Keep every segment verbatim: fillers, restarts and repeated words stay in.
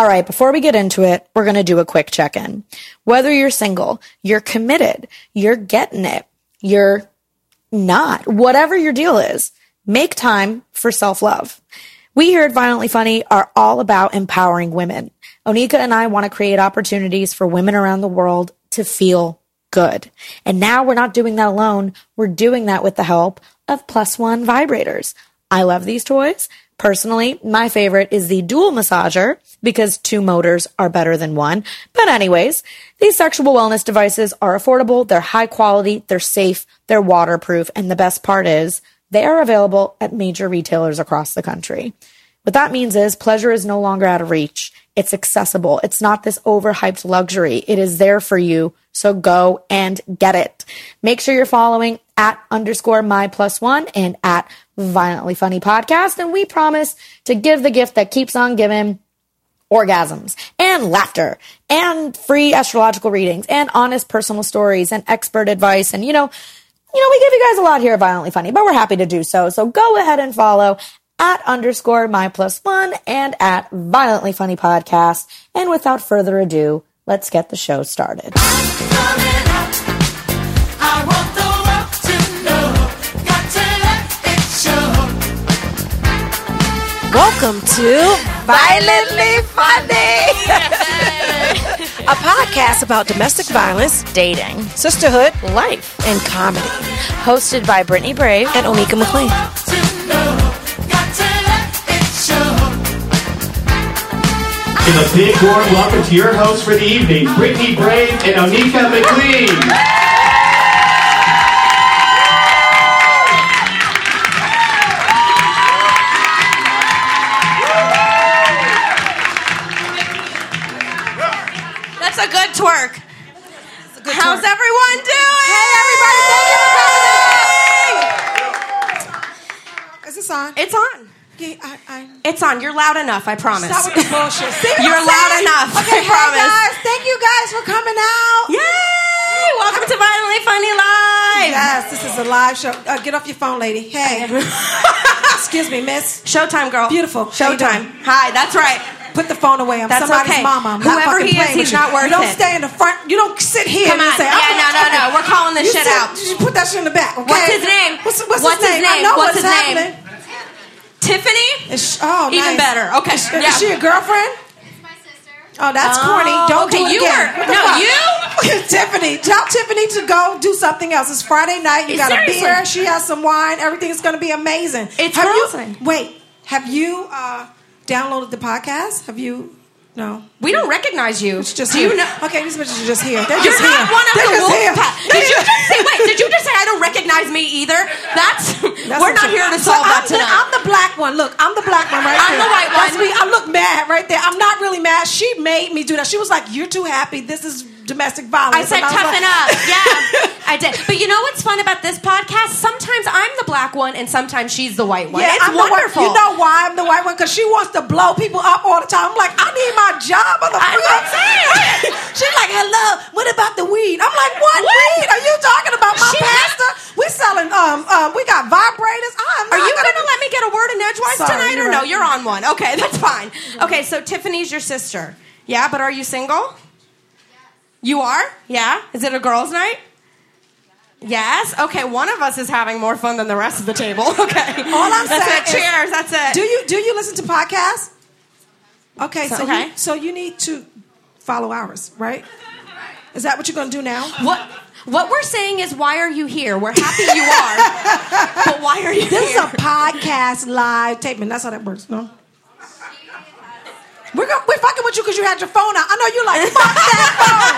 All right, before we get into it, we're going to do a quick check-in. Whether you're single, you're committed, you're getting it, you're not, whatever your deal is, make time for self-love. We here at Violently Funny are all about empowering women. Onika and I want to create opportunities for women around the world to feel good. And now we're not doing that alone. We're doing that with the help of Plus One Vibrators. I love these toys. Personally, my favorite is the dual massager because two motors are better than one. But anyways, these sexual wellness devices are affordable, they're high quality, they're safe, they're waterproof, and the best part is they are available at major retailers across the country. What that means is pleasure is no longer out of reach. It's accessible. It's not this overhyped luxury. It is there for you, so go and get it. Make sure you're following at underscore my plus one and at Violently Funny Podcast, and we promise to give the gift that keeps on giving: orgasms and laughter and free astrological readings and honest personal stories and expert advice. And, you know, you know, we give you guys a lot here at Violently Funny, but we're happy to do so. So go ahead and follow at underscore my plus one and at Violently Funny Podcast. And without further ado, let's get the show started. Welcome to Violently Funny, a podcast about domestic violence, dating, sisterhood, life, and comedy, hosted by Brittany Brave and Onika McLean. Give a big warm welcome to your hosts for the evening, Brittany Brave and Onika McLean. A good twerk. A good How's twerk. Everyone doing? Hey, everybody! Thank you for coming. Is this on? It's on. Okay, I, I... It's on. You're loud enough. I promise. Stop with the bullshit. You're loud enough. Okay, I hey promise. Guys, thank you guys for coming out. Yay! Welcome to Violently Funny Live. Yes, this is a live show. Uh, get off your phone, lady. Hey. Excuse me, miss. Showtime, girl. Beautiful. Showtime. Hi. That's right. Put the phone away. I'm That's somebody's okay. mama. I'm Whoever not he is, he's you. not worth it. You don't it. stay in the front. You don't sit here Come on. and say, I'm yeah, no, no, no. We're calling this you shit sit, out. You put that shit in the back, okay? What's his name? What's, what's, what's his, his name? I know what's, what's his happening. Name? Tiffany? Is she, oh, Even nice. better. Okay. Is, yeah. is she a girlfriend? It's my sister. Oh, that's oh, corny. Don't okay, do it you again. Were, no, fuck? you? Tiffany. Tell Tiffany to go do something else. It's Friday night. You got a beer. She has some wine. Everything's going to be amazing. It's amazing. Wait. Have you... downloaded the podcast? Have you? No. We don't recognize you. It's just Do here. You know? Okay, these bitches are just here. They're You're just not here. one of They're the wolf pack. Did you just say, wait, did you just say I don't recognize me either? That's, That's we're not here to solve that tonight. The, I'm the black one. Look, I'm the black one right I'm there. I'm the white one. That's me. I look mad right there. I'm not really mad. She made me do that. She was like, you're too happy. This is domestic violence. I said I toughen like, up. Yeah, I did. But you know what's fun about this podcast? Sometimes I'm the black one and sometimes she's the white one. Yeah, it's I'm wonderful. The, you know why I'm the white one? Because she wants to blow people up all the time. I'm like, I need my job, motherfucker. I'm saying. She's like, hello, what about the weed? I'm like, what, what? weed? Are you talking about my she pastor? Has- We're selling, um, um, we got vibrators. I'm Are you going to let me get a word in edgewise Sorry, tonight or right. no? You're on one. Okay, that's fine. Okay, so Tiffany's your sister. Yeah, but are you single? You are? Yeah? Is it a girls' night? Yes? Okay, one of us is having more fun than the rest of the table. Okay. All I'm that's saying it. Is... Cheers, that's it. Do you do you listen to podcasts? Okay, so, so, okay. You, so you need to follow ours, right? Is that what you're going to do now? What What we're saying is, why are you here? We're happy you are, but why are you this here? This is a podcast live taping. That's how that works, no? We're gonna, we're fucking with you because you had your phone out. I know you're like, fuck that phone.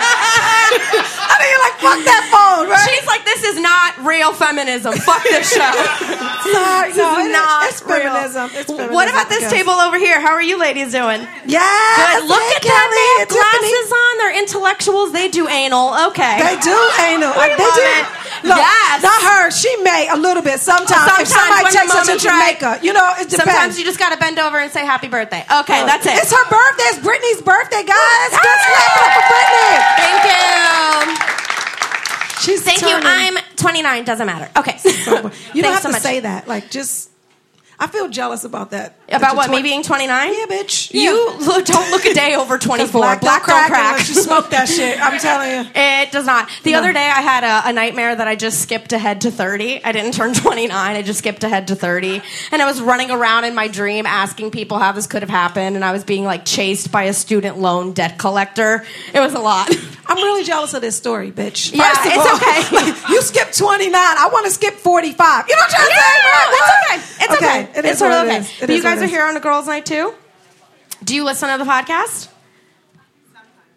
I know you're like, fuck that phone, right? She's like, this is not real feminism. Fuck this show. Sorry, no, it not is, it's feminism. It's feminism. What about this table over here? How are you ladies doing? Yeah. Good. Look hey, at Kelly, them. They have glasses Tiffany. on. They're intellectuals. They do anal. Okay. They do anal. We they love do. It. Look, yes. Not her. She may a little bit sometimes. Sometimes if somebody takes her to Jamaica, right. you know, it depends. Sometimes you just got to bend over and say happy birthday. Okay, uh, that's it. It's her birthday. It's Brittany's birthday, guys. Hey. Good slap up for Brittany. Thank you. She's Thank turning. you. I'm twenty-nine. Doesn't matter. Okay. So, you don't have so to much. say that. Like, just... I feel jealous about that. About what, tw- me being twenty-nine? Yeah, bitch. You yeah. Look, don't look a day over twenty-four. Black, black, black girl crack. You smoke that shit. I'm telling you. It does not. The no. other day, I had a, a nightmare that I just skipped ahead to thirty. I didn't turn twenty-nine. I just skipped ahead to thirty. And I was running around in my dream asking people how this could have happened. And I was being, like, chased by a student loan debt collector. It was a lot. I'm really jealous of this story, bitch. First yeah, it's all, okay. Like, you skipped twenty-nine. I want to skip forty-five. You know what I'm trying yeah, to say? No, no, no, it's okay. It's okay. okay. It it's totally okay. It is. It but you guys are here on a girls' night, too? Do you listen to the podcast?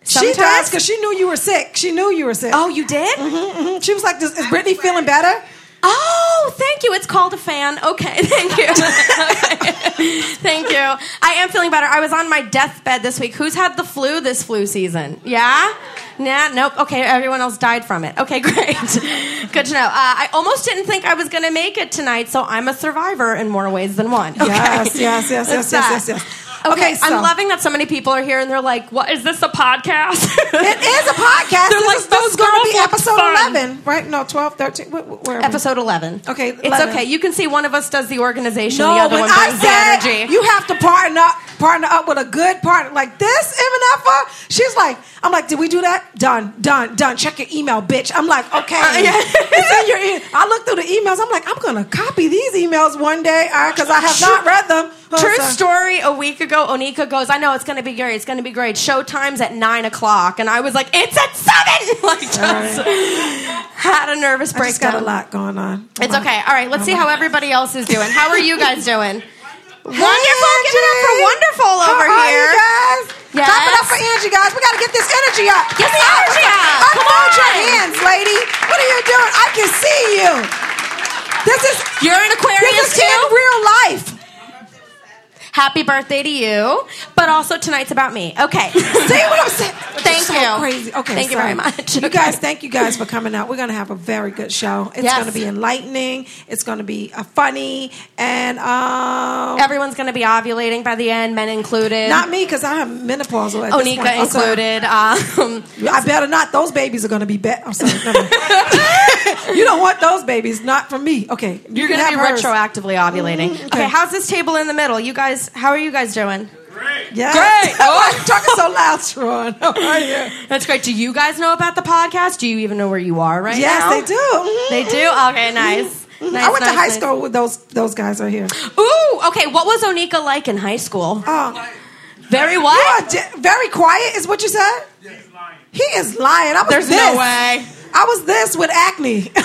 Sometimes. She does, because she knew you were sick. She knew you were sick. Oh, you did? Mm-hmm, mm-hmm. She was like, is, is Brittany feeling better? Oh, thank you. It's called a fan. Okay, thank you. Thank you. I am feeling better. I was on my deathbed this week. Who's had the flu this flu season? Yeah? Nah, nope. Okay, everyone else died from it. Okay, great. Good to know. Uh, I almost didn't think I was going to make it tonight, so I'm a survivor in more ways than one. Okay. Yes, yes, yes, yes, yes, yes, yes. Okay, okay so. I'm loving that so many people are here and they're like, what, is this a podcast? It is a podcast. They're this like, is going to be episode fun. eleven, right? No, twelve, thirteen, where, where Episode eleven. Okay, eleven. It's okay. You can see one of us does the organization, no, the other one I does the energy. You have to partner up, partner up with a good partner. Like this, M N F R, she's like, I'm like, did we do that? Done, done, done. Check your email, bitch. I'm like, okay. Uh, yeah. It's in your e- I look through the emails. I'm like, I'm going to copy these emails one day because I have not read them. Well, True sorry. story, a week ago, Onika goes, I know, it's going to be great. It's going to be great. Showtime's at nine o'clock. And I was like, it's at seven! Like, just had a nervous breakdown. I just got a lot going on. It's wow. okay. All right, let's oh, see how everybody else is doing. How are you guys doing? Wonderful. Hey, give it up for Wonderful how over are here. You guys? Yes. Clap it up for Angie, guys. We got to get this energy up. Get the energy up. Unfold your hands, lady. What are you doing? I can see you. This is... You're an Aquarius, too? This is in real life. Happy birthday to you, but also tonight's about me. Okay. See what I'm saying? Thank so you. Crazy. Okay. Thank so you very much. You okay. guys, thank you guys for coming out. We're going to have a very good show. It's yes. going to be enlightening. It's going to be uh, funny. And um, everyone's going to be ovulating by the end, men included. Not me, because I'm menopausal at Onika this point. Onika included. Um, I better not. Those babies are going to be bad. Be- I'm sorry. No, no. You don't want those babies. Not from me. Okay. You're, You're going to be hers. retroactively ovulating. Mm-hmm. Okay. Okay. How's this table in the middle? You guys. How are you guys doing? Great. Yeah. Great. Oh, I'm talking so loud, Sharon. How are you? That's great. Do you guys know about the podcast? Do you even know where you are right yes, now? Yes, they do. Mm-hmm. They do? Okay, nice. Mm-hmm. nice I went nice, to high nice. school with those those guys right here. Ooh, okay. What was Onika like in high school? Oh. Very what? Yeah, very quiet is what you said? Yeah, he's lying. He is lying. I was There's this. no way. I was this with acne. I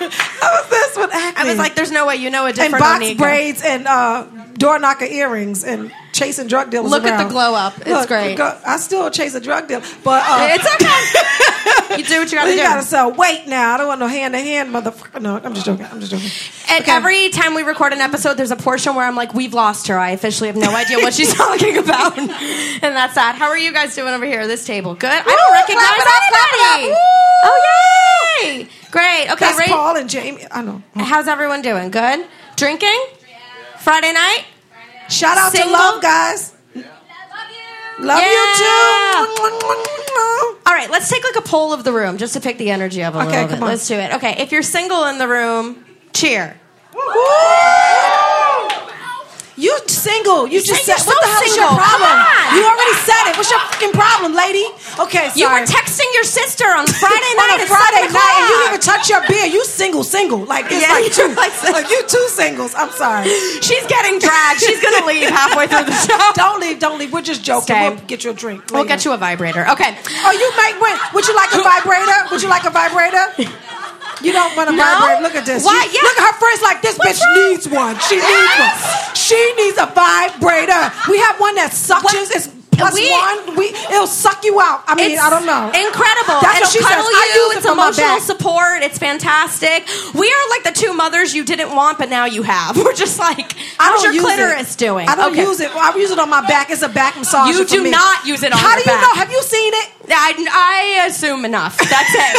was this with acne. I was like, there's no way you know a different Onika. And box Onika. braids and uh, door knocker earrings and chasing drug dealers Look around. At the glow up. It's Look, great. Go, I still chase a drug dealer. But, uh, it's okay. You do what you gotta well, you do. You gotta sell weight now. I don't want no hand-to-hand motherfucker. No, I'm just joking. I'm just joking. And okay. every time we record an episode, there's a portion where I'm like, we've lost her. I officially have no idea what she's talking about. And that's that. How are you guys doing over here at this table? Good? Woo, I don't recognize anybody. Oh, yay. Great. Okay, That's Ray- Paul and Jamie. I know. How's everyone doing? Good? Drinking? Yeah. Friday night? Friday night? Shout out Single? to Love, guys. Yeah. Love you. Love yeah. you, too. All right, let's take like a poll of the room just to pick the energy up a okay, little bit. On. Let's do it. Okay, if you're single in the room, cheer. Woo! You single. You just said, what the hell is your problem? You already said it. What's your fucking problem, lady? Okay, sorry. You were texting your sister on Friday night. On a Friday night, and you didn't even touch your beer. You single, single. Like, it's yeah, like two. Like, you two singles. I'm sorry. She's getting dragged. She's going to leave halfway through the show. Don't leave. Don't leave. We're just joking. Stay. We'll get you a drink later. We'll get you a vibrator. Okay. Oh, you might win. Would you like a vibrator? Would you like a vibrator? You don't want to no? vibrate. Look at this. Why? You, yeah. Look at her friends like, this What's bitch wrong? needs one. She yes. needs one. She needs a vibrator. We have one that suctions. What? It's plus we, one. We, it'll suck you out. I mean, I don't know. Incredible. That's it'll what she cuddle says. you. I use it's it emotional support. It's fantastic. We are like the two mothers you didn't want, but now you have. We're just like, how's your clitoris it. doing? I don't okay. use it. I use it on my back. It's a back massage. You do me. not use it on How your back. How do you know? Have you seen it? I, I assume enough. That's it.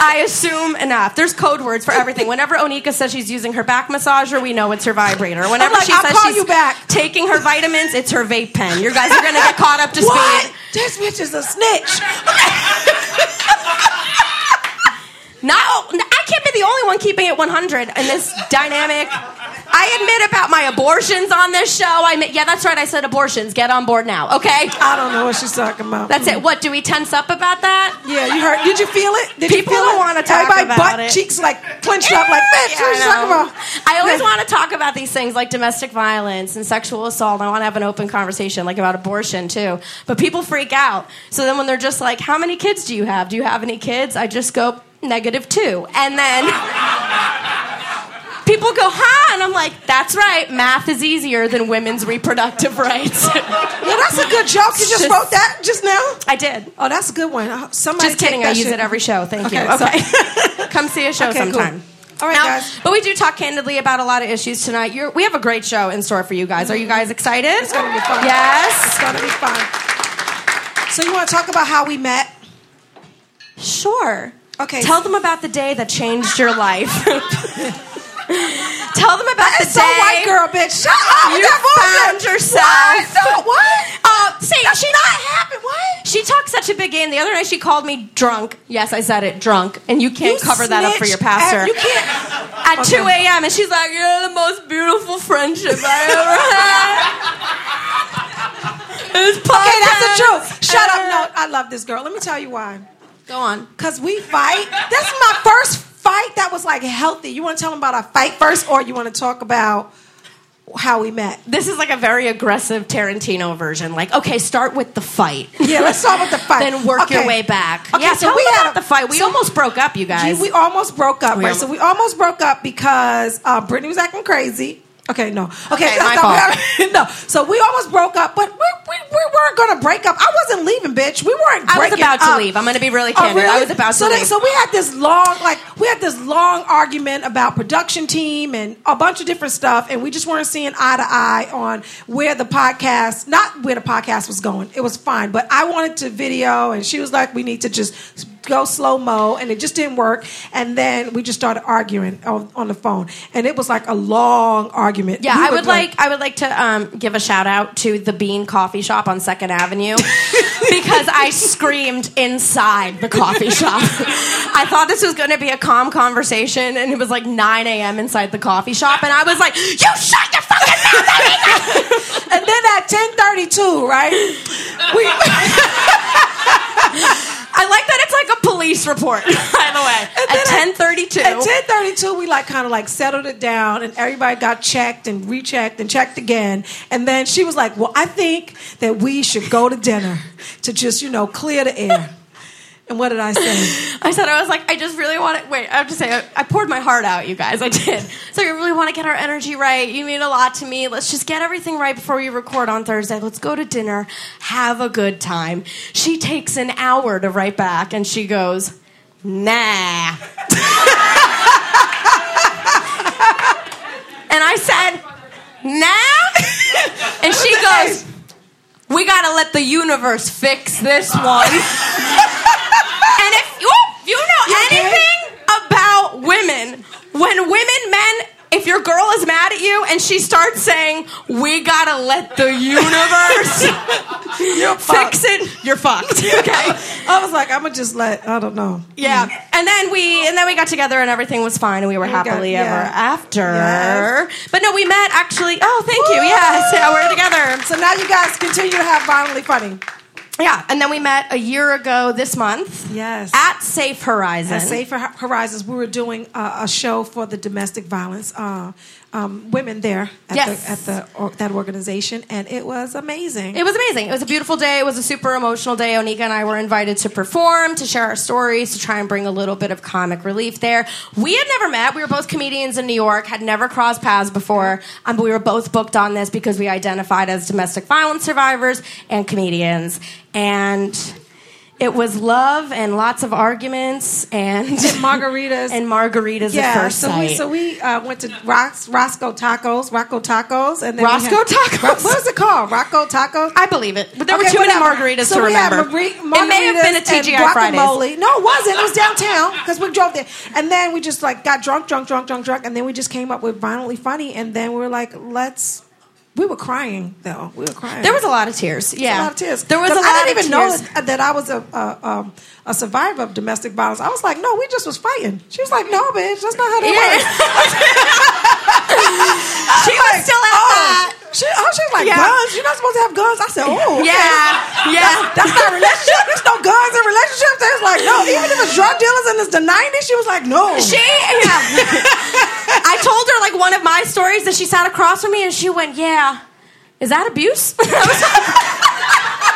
I assume enough. There's code words for everything. Whenever Onika says she's using her back massager, we know it's her vibrator. Whenever like, she I'll says she's back. taking her vitamins, it's her vape pen. You guys are going to get caught up to speed. What? This bitch is a snitch. No, I can't be the only one keeping it one hundred in this dynamic I admit about my abortions on this show. I admit, yeah, that's right. I said abortions. Get on board now, okay? I don't know what she's talking about. That's it. What, do we tense up about that? Yeah, you heard. Did you feel it? Did People you feel it? want to talk Everybody about butt it. butt cheeks like clenched up like, bitch, yeah, what you talking about? I always want to talk about these things like domestic violence and sexual assault. I want to have an open conversation like about abortion too. But people freak out. So then when they're just like, how many kids do you have? Do you have any kids? I just go, negative two. And then... people go, huh? And I'm like, that's right. Math is easier than women's reproductive rights. Yeah, that's a good joke. You just, just wrote that just now? I did. Oh, that's a good one. Somebody just kidding. I shit. use it every show. Thank okay, you. Okay. So. Come see a show okay, sometime. Cool. All right, now, guys. But we do talk candidly about a lot of issues tonight. You're, we have a great show in store for you guys. Are you guys excited? It's going to be fun. Yes. It's going to be fun. So you want to talk about how we met? Sure. Okay. Tell them about the day that changed your life. Tell them about that the day. So white girl, bitch. Shut up. You found yourself. What? what? Uh, see, That's she not happened. What? She talked such a big game. The other night she called me drunk. Yes, I said it, drunk. And you can't you cover that up for your pastor. At, you can't. At okay. two a.m. And she's like, "You're the most beautiful friendship I ever had." It's okay, that's the truth. Shut ever. up. No, I love this girl. Let me tell you why. Go on. Because we fight. That's my first fight that was like healthy. You want to tell them about our fight first, or you want to talk about how we met? This is like a very aggressive Tarantino version. Like, okay, start with the fight. Yeah, let's start with the fight. Then work okay. your way back. Okay, yeah, so tell we had about a, the fight. We so, almost broke up, you guys. Gee, we almost broke up. We right? Almost, so we almost broke up because uh, Brittany was acting crazy. Okay, no. Okay, okay my fault. No. So we almost broke up, but we, we, we weren't going to break up. I wasn't leaving, bitch. We weren't. I was about up. to leave. I'm going to be really candid. Oh, really? I was about so to they, leave. So we had this long, like, we had this long argument about production team and a bunch of different stuff, and we just weren't seeing eye to eye on where the podcast, not where the podcast was going. It was fine, but I wanted to video, and she was like, "We need to just go slow mo," and it just didn't work. And then we just started arguing on, on the phone, and it was like a long argument. Yeah, we I would like, like I would like to um, give a shout out to the Bean Coffee Shop on Second Avenue because I screamed inside the coffee shop. I thought this was going to be a calm conversation, and it was like nine a.m. inside the coffee shop, and I was like, "You shut your fucking mouth, Anika!" And then at ten thirty-two, right? We. I like that it's like a police report, by the way. At ten thirty-two. At ten thirty-two, we like kind of like settled it down, and everybody got checked and rechecked and checked again. And then she was like, "Well, I think that we should go to dinner to just, you know, clear the air." And what did I say? I said, I was like, I just really want to... Wait, I have to say, I, I poured my heart out, you guys. I did. So I really want to get our energy right. You mean a lot to me. Let's just get everything right before we record on Thursday. Let's go to dinner. Have a good time. She takes an hour to write back, and she goes, "Nah." And I said, "Nah?" And she goes, "We got to let the universe fix this one." And if you, you know you anything okay? about women, when women, men, if your girl is mad at you and she starts saying, "We gotta let the universe fix it," you're fucked. Okay. I was like, I'm gonna just let, I don't know. Yeah. And then we, and then we got together and everything was fine and we were we happily got, yeah. ever after. Yes. But no, we met actually. Oh, thank Woo! you. Yes. Yeah, we're together. So now you guys continue to have Violently Funny. Yeah, and then we met a year ago this month. Yes, at Safe Horizons. At Safe Horizons, we were doing a, a show for the domestic violence uh, um, women there at yes. the, at the or, that organization, and it was amazing. It was amazing. It was a beautiful day. It was a super emotional day. Onika and I were invited to perform, to share our stories, to try and bring a little bit of comic relief there. We had never met. We were both comedians in New York, had never crossed paths before, um, but we were both booked on this because we identified as domestic violence survivors and comedians. And it was love and lots of arguments and, and margaritas and margaritas yeah, at first so sight. We, so we uh, went to Ros- Roscoe Tacos, Rocco Tacos, and then Roscoe had, Tacos. What was it called? Rocco Tacos. I believe it, but there okay, were too many margaritas so to we remember. Had Marie, it may have been a T G I Fridays. No, it wasn't. It was downtown because we drove there, and then we just like got drunk, drunk, drunk, drunk, drunk, and then we just came up with Violently Funny, and then we were like, let's. We were crying, though. We were crying. There was a lot of tears. Yeah. A lot of tears. There was a lot of tears. I didn't even know that I was a, a, a survivor of domestic violence. I was like, no, we just was fighting. She was like, no, bitch, that's not how that yeah. works. She was like, still at oh, that. She, oh, she was like, yeah. guns? You're not supposed to have guns. I said, oh. Okay. Yeah, yeah. That's, that's not a relationship. There's no guns in relationships. There's like, no. Even if it's drug dealers and it's the nineties, she was like, no. She, yeah. I told her, like, one of my stories that she sat across from me, and she went, yeah. Is that abuse? I was like,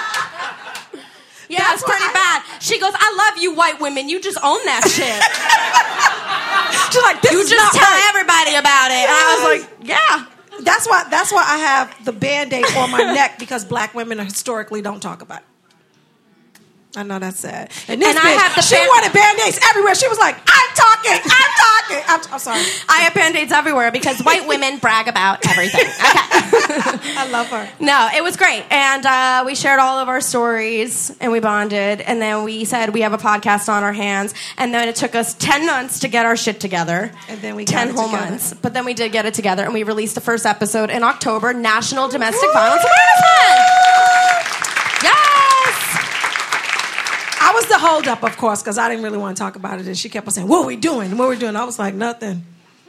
yeah, that's it's pretty I, bad. She goes, I love you, white women. You just own that shit. She's like, this you is just tell right. everybody about it. And I was like, yeah. That's why that's why I have the Band-Aid on my neck, because black women historically don't talk about it. I know that's sad. And this and bitch, I have the she band- wanted Band-Aids everywhere. She was like, I'm talking, I'm talking. I'm, t- I'm sorry. I have Band-Aids everywhere because white women brag about everything. Okay. I love her. No, it was great. And uh, we shared all of our stories, and we bonded. And then we said we have a podcast on our hands. And then it took us ten months to get our shit together. And then we got ten it whole together. months. But then we did get it together, and we released the first episode in October, National Domestic Woo! Violence Awareness Month. I was the holdup, of course, because I didn't really want to talk about it. And she kept on saying, what are we doing? What are we doing? I was like, nothing.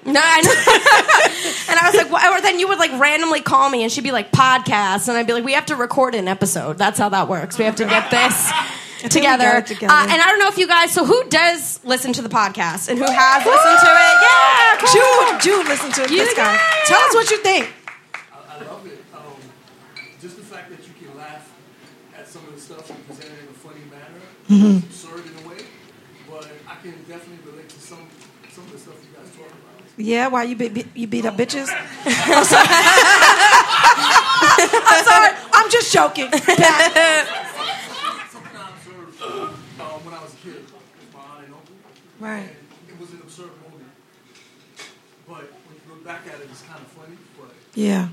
No, I know. And I was like, well, or then you would like randomly call me, and she'd be like, podcast. And I'd be like, we have to record an episode. That's how that works. We have to get this together. together. Uh, and I don't know if you guys, so who does listen to the podcast? And who has Woo! listened to it? Yeah, cool. Jude, Jude listened to it. This guy. Tell us what you think. I, I love it. Um, just the fact that you can laugh at some of the stuff you presented in a funny manner. Mm-hmm. Absurd in a way, but I can definitely relate to some some of the stuff you guys talk about. Yeah, why you be, be, you beat up bitches? I'm sorry. I'm sorry. I'm just joking. Something I observed uh, when I was a kid with my aunt and uncle. Right. And it was an absurd moment, but when you look back at it, it's kind of funny. But yeah.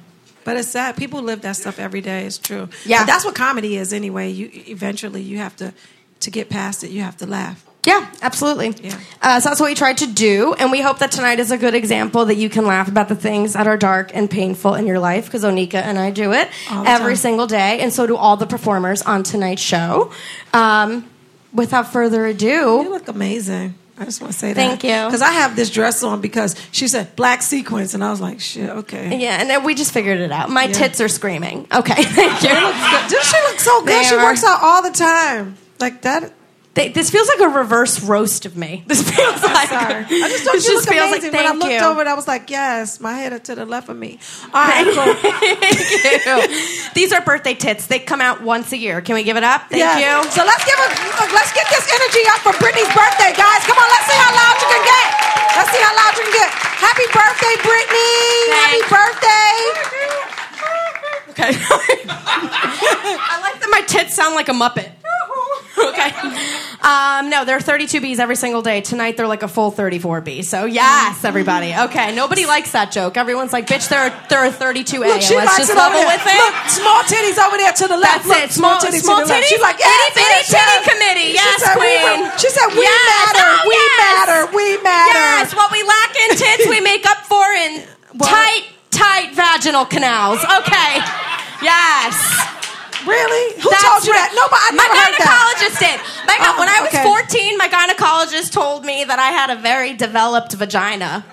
But it's sad. People live that stuff every day. It's true. Yeah. But that's what comedy is anyway. You eventually you have to. To get past it, you have to laugh. Yeah, absolutely. Yeah. Uh, so that's what we tried to do, and we hope that tonight is a good example that you can laugh about the things that are dark and painful in your life, because Onika and I do it every time. Single day, and so do all the performers on tonight's show. Um, without further ado... You look amazing. I just want to say that. Thank you. Because I have this dress on because she said black sequins, and I was like, shit, okay. Yeah, and then we just figured it out. My yeah. tits are screaming. Okay, thank you. Doesn't she look so good? They she are. works out all the time. Like that, they, this feels like a reverse roast of me. This feels like sorry. I just thought you look amazing. Like, when I looked you. over, and I was like, "Yes, my head is to the left of me." All right, cool. Thank you. These are birthday tits. They come out once a year. Can we give it up? Thank yeah. you. So let's give a, let's get this energy up for Brittany's birthday, guys. Come on, let's see how loud you can get. Let's see how loud you can get. Happy birthday, Brittany! Thanks. Happy birthday. Okay. I like that my tits sound like a Muppet. Okay. Um, no, there are thirty-two Bs every single day. Tonight, they're like a full thirty-four B. So, yes, everybody. Okay. Nobody likes that joke. Everyone's like, bitch, there are, there are thirty-two A. Look, she Let's just level with it. Look, small titties over there to the left. That's Look, it. Small, small titties small to the titties? left. She's like, yes, bitty, bitty titty yes. committee. Yes, she said, queen. We, she said, we yes. matter. Oh, we yes. matter. We matter. Yes. What we lack in tits, we make up for in what? tight, tight vaginal canals. Okay. Yes. Really? Who That's told you right. that? No, but I never My gynecologist heard that. did. My God, oh, when I was okay. fourteen, my gynecologist told me that I had a very developed vagina.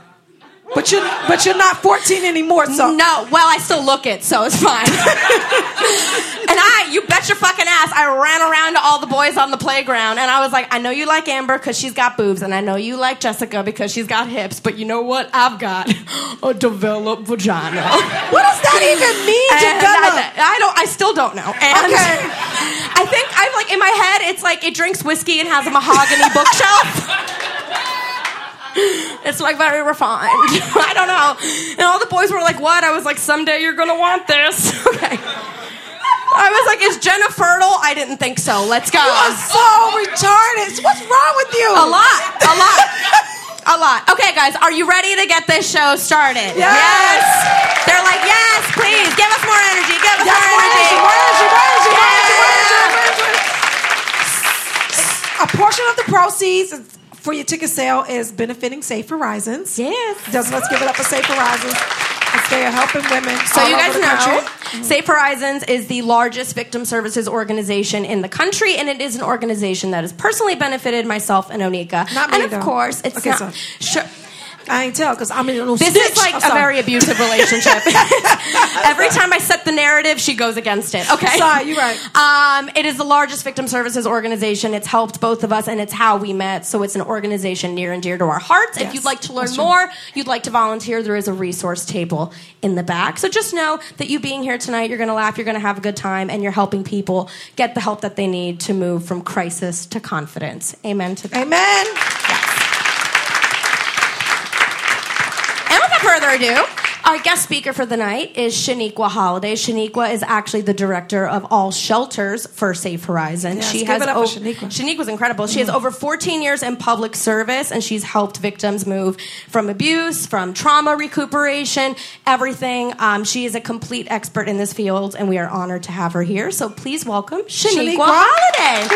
But you're, but you're not fourteen anymore, so... No. Well, I still look it, so it's fine. And I, you bet your fucking ass, I ran around to all the boys on the playground, and I was like, I know you like Amber because she's got boobs, and I know you like Jessica because she's got hips, but you know what? I've got a developed vagina. What does that even mean, developed? I, I, don't, I still don't know. And okay. I think, I'm like, in my head, it's like it drinks whiskey and has a mahogany bookshelf. It's like very refined. I don't know. And all the boys were like, what? I was like, someday you're going to want this. Okay. I was like, is Jenna fertile? I didn't think so. Let's go. You are so retarded. What's wrong with you? A lot. A lot. A lot. Okay, guys, are you ready to get this show started? Yes. yes. They're like, yes, please. Give us more energy. Give us yes, more energy. More energy. More energy. More energy. More energy. More energy. More energy. A portion of the proceeds is for your ticket sale is benefiting Safe Horizons. Yes. Just let's give it up for Safe Horizons. They are helping women. So all you guys know, mm-hmm. Safe Horizons is the largest victim services organization in the country, and it is an organization that has personally benefited myself and Onika. Not me, And of though. course, it's okay, not. So. Sure. I ain't tell because I'm in a little. This snitch. Is like oh, a very abusive relationship. Every time I set the narrative, she goes against it. Okay, sorry, you're right. Um, it is the largest victim services organization. It's helped both of us, and it's how we met. So it's an organization near and dear to our hearts. Yes, if you'd like to learn more, you'd like to volunteer, there is a resource table in the back. So just know that you being here tonight, you're going to laugh, you're going to have a good time, and you're helping people get the help that they need to move from crisis to confidence. Amen to that. Amen. Yes. Further ado, our guest speaker for the night is Shaniqua Holiday. Shaniqua is actually the director of all shelters for Safe Horizons. Yes, she give has it up over, for Shaniqua. Shaniqua's incredible. She mm-hmm. has over fourteen years in public service, and she's helped victims move from abuse, from trauma recuperation, everything. Um, she is a complete expert in this field, and we are honored to have her here. So please welcome Shaniqua, Shaniqua. Holiday. Woo!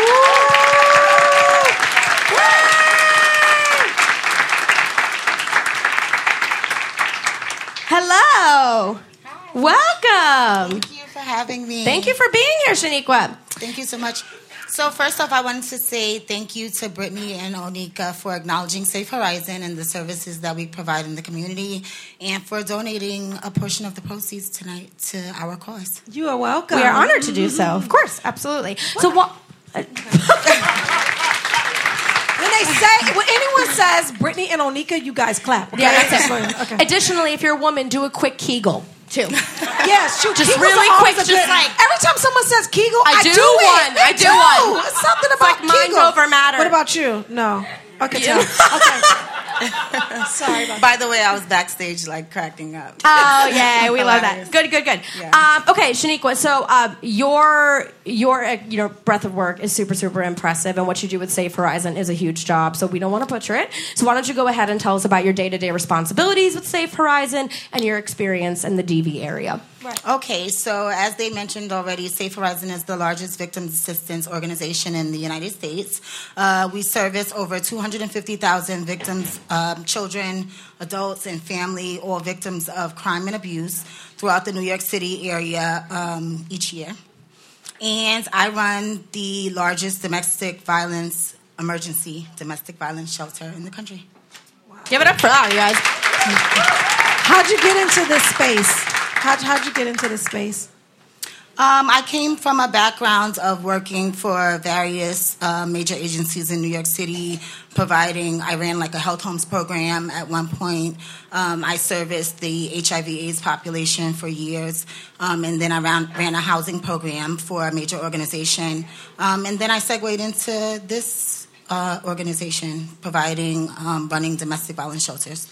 Woo! Hello. Hi. Welcome. Thank you for having me. Thank you for being here, Shaniqua. Thank you so much. So first off, I wanted to say thank you to Brittany and Onika for acknowledging Safe Horizon and the services that we provide in the community and for donating a portion of the proceeds tonight to our cause. You are welcome. We are honored to do so. Mm-hmm. Of course. Absolutely. What? So what... When they say, when anyone says Brittany and Onika, you guys clap. Okay? Yeah, that's it. Okay. Additionally, if you're a woman, do a quick Kegel too. Yes, shoot, just Kegels really quick. Just good. Like every time someone says Kegel, I, I do, do one. It. I do, do one. Something it's about like Kegel. Mind over matter. What about you? No. Okay. Yeah. Okay. Sorry. About By the way, I was backstage like cracking up. Oh yeah, we love that. Good, good, good. Yeah. Um, okay, Shaniqua. So uh, your your uh, you know breadth of work is super super impressive, and what you do with Safe Horizon is a huge job. So we don't want to butcher it. So why don't you go ahead and tell us about your day to day responsibilities with Safe Horizon and your experience in the D V area. Right. Okay, so as they mentioned already, Safe Horizon is the largest victim assistance organization in the United States. Uh, we service over two hundred fifty thousand victims, um, children, adults, and family, all victims of crime and abuse throughout the New York City area um, each year. And I run the largest domestic violence emergency, domestic violence shelter in the country. Wow. Give it up for that, you guys. How'd you get into this space? How, how'd you get into this space? Um, I came from a background of working for various uh, major agencies in New York City, providing, I ran like a health homes program at one point. Um, I serviced the H I V AIDS population for years, um, and then I ran, ran a housing program for a major organization. Um, and then I segued into this uh, organization, providing, um, running domestic violence shelters.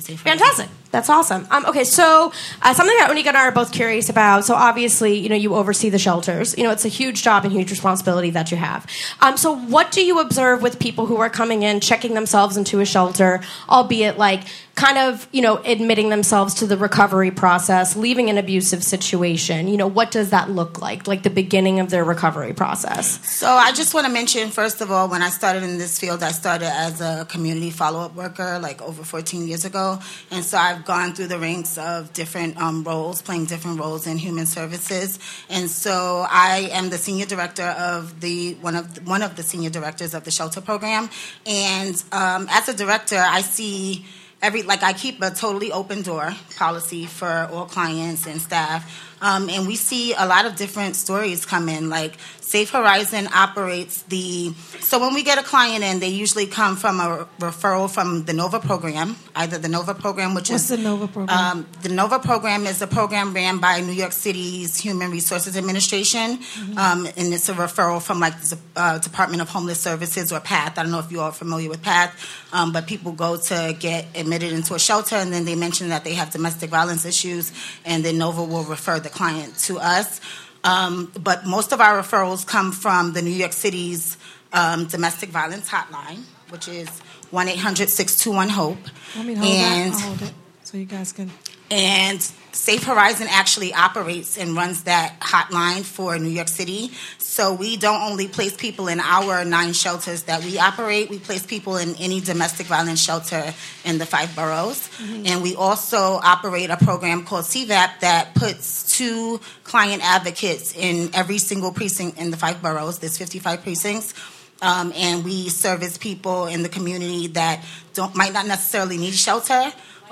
Fantastic. That's awesome. Um, okay, so uh, something that Onika and I are both curious about. So obviously, you know, you oversee the shelters. You know, it's a huge job and huge responsibility that you have. Um, so what do you observe with people who are coming in, checking themselves into a shelter, albeit like kind of, you know, admitting themselves to the recovery process, leaving an abusive situation? You know, what does that look like, like the beginning of their recovery process? So I just want to mention, first of all, when I started in this field, I started as a community follow-up worker like over fourteen years ago. And so I've gone through the ranks of different um, roles, playing different roles in human services. And so I am the senior director of the one of the, one of the senior directors of the shelter program. And um, as a director, I see every like I keep a totally open door policy for all clients and staff. Um, and we see a lot of different stories come in, like Safe Horizon operates the, so when we get a client in, they usually come from a referral from the NOVA program, either the NOVA program, which What's is... What's the NOVA program? Um, the NOVA program is a program ran by New York City's Human Resources Administration, mm-hmm. um, and it's a referral from like the uh, Department of Homeless Services or PATH. I don't know if you all are familiar with PATH, um, but people go to get admitted into a shelter, and then they mention that they have domestic violence issues, and then NOVA will refer them client to us, um, but most of our referrals come from the New York City's um, domestic violence hotline, which is one eight hundred six two one HOPE. Let me hold and, that. I'll hold it so you guys can. And Safe Horizon actually operates and runs that hotline for New York City. So we don't only place people in our nine shelters that we operate. We place people in any domestic violence shelter in the five boroughs. Mm-hmm. And we also operate a program called C VAP that puts two client advocates in every single precinct in the five boroughs. There's fifty-five precincts. Um, and we service people in the community that don't might not necessarily need shelter,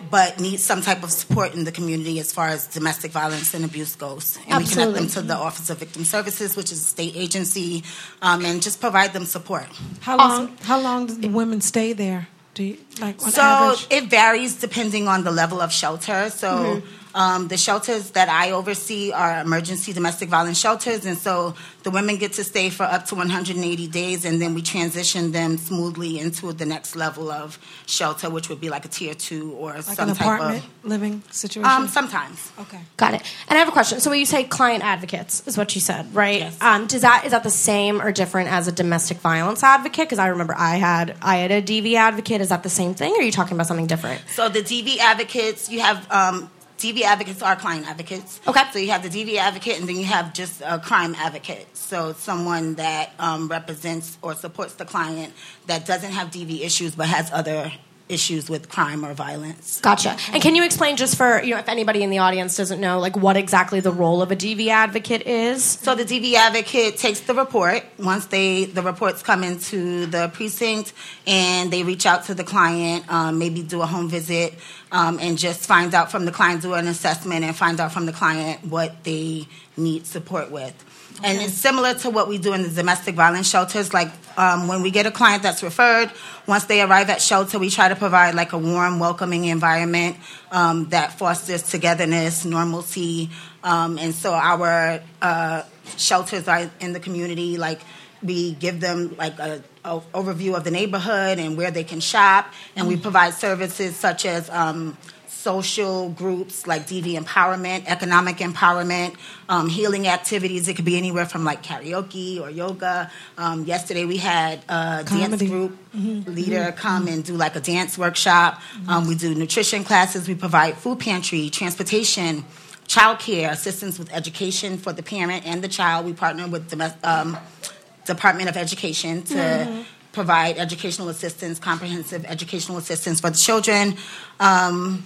but need some type of support in the community as far as domestic violence and abuse goes. And Absolutely. We connect them to the Office of Victim Services, which is a state agency, um, and just provide them support. How long? Um, how long do the women stay there? Do you, like on so average? It varies depending on the level of shelter. So. Mm-hmm. Um, the shelters that I oversee are emergency domestic violence shelters, and so the women get to stay for up to one hundred eighty days, and then we transition them smoothly into the next level of shelter, which would be like a tier two or like some type of... Like an apartment living situation? Um, sometimes. Okay. Got it. And I have a question. So when you say client advocates is what you said, right? Yes. Um, does that, is that the same or different as a domestic violence advocate? Because I remember I had, I had a D V advocate. Is that the same thing, or are you talking about something different? So the D V advocates, you have... Um, D V advocates are client advocates. Okay. So you have the D V advocate, and then you have just a crime advocate. So someone that um, represents or supports the client that doesn't have D V issues but has other issues with crime or violence. Gotcha. And can you explain just for, you know, if anybody in the audience doesn't know, like what exactly the role of a D V advocate is? So the D V advocate takes the report. Once they the reports come into the precinct and they reach out to the client, um, maybe do a home visit, um, and just find out from the client, do an assessment and find out from the client what they need support with. Okay. And it's similar to what we do in the domestic violence shelters. Like um, when we get a client that's referred, once they arrive at shelter, we try to provide like a warm, welcoming environment um, that fosters togetherness, normalcy. Um, and so our uh, shelters are in the community. Like we give them like a, a overview of the neighborhood and where they can shop. And we provide services such as... Um, social groups like D V empowerment, economic empowerment, um, healing activities. It could be anywhere from like karaoke or yoga. Um, yesterday we had a Comedy. dance group mm-hmm. leader mm-hmm. come and do like a dance workshop. Mm-hmm. Um, we do nutrition classes. We provide food pantry, transportation, childcare, assistance with education for the parent and the child. We partner with the um, Department of Education to... Mm-hmm. provide educational assistance, comprehensive educational assistance for the children, um,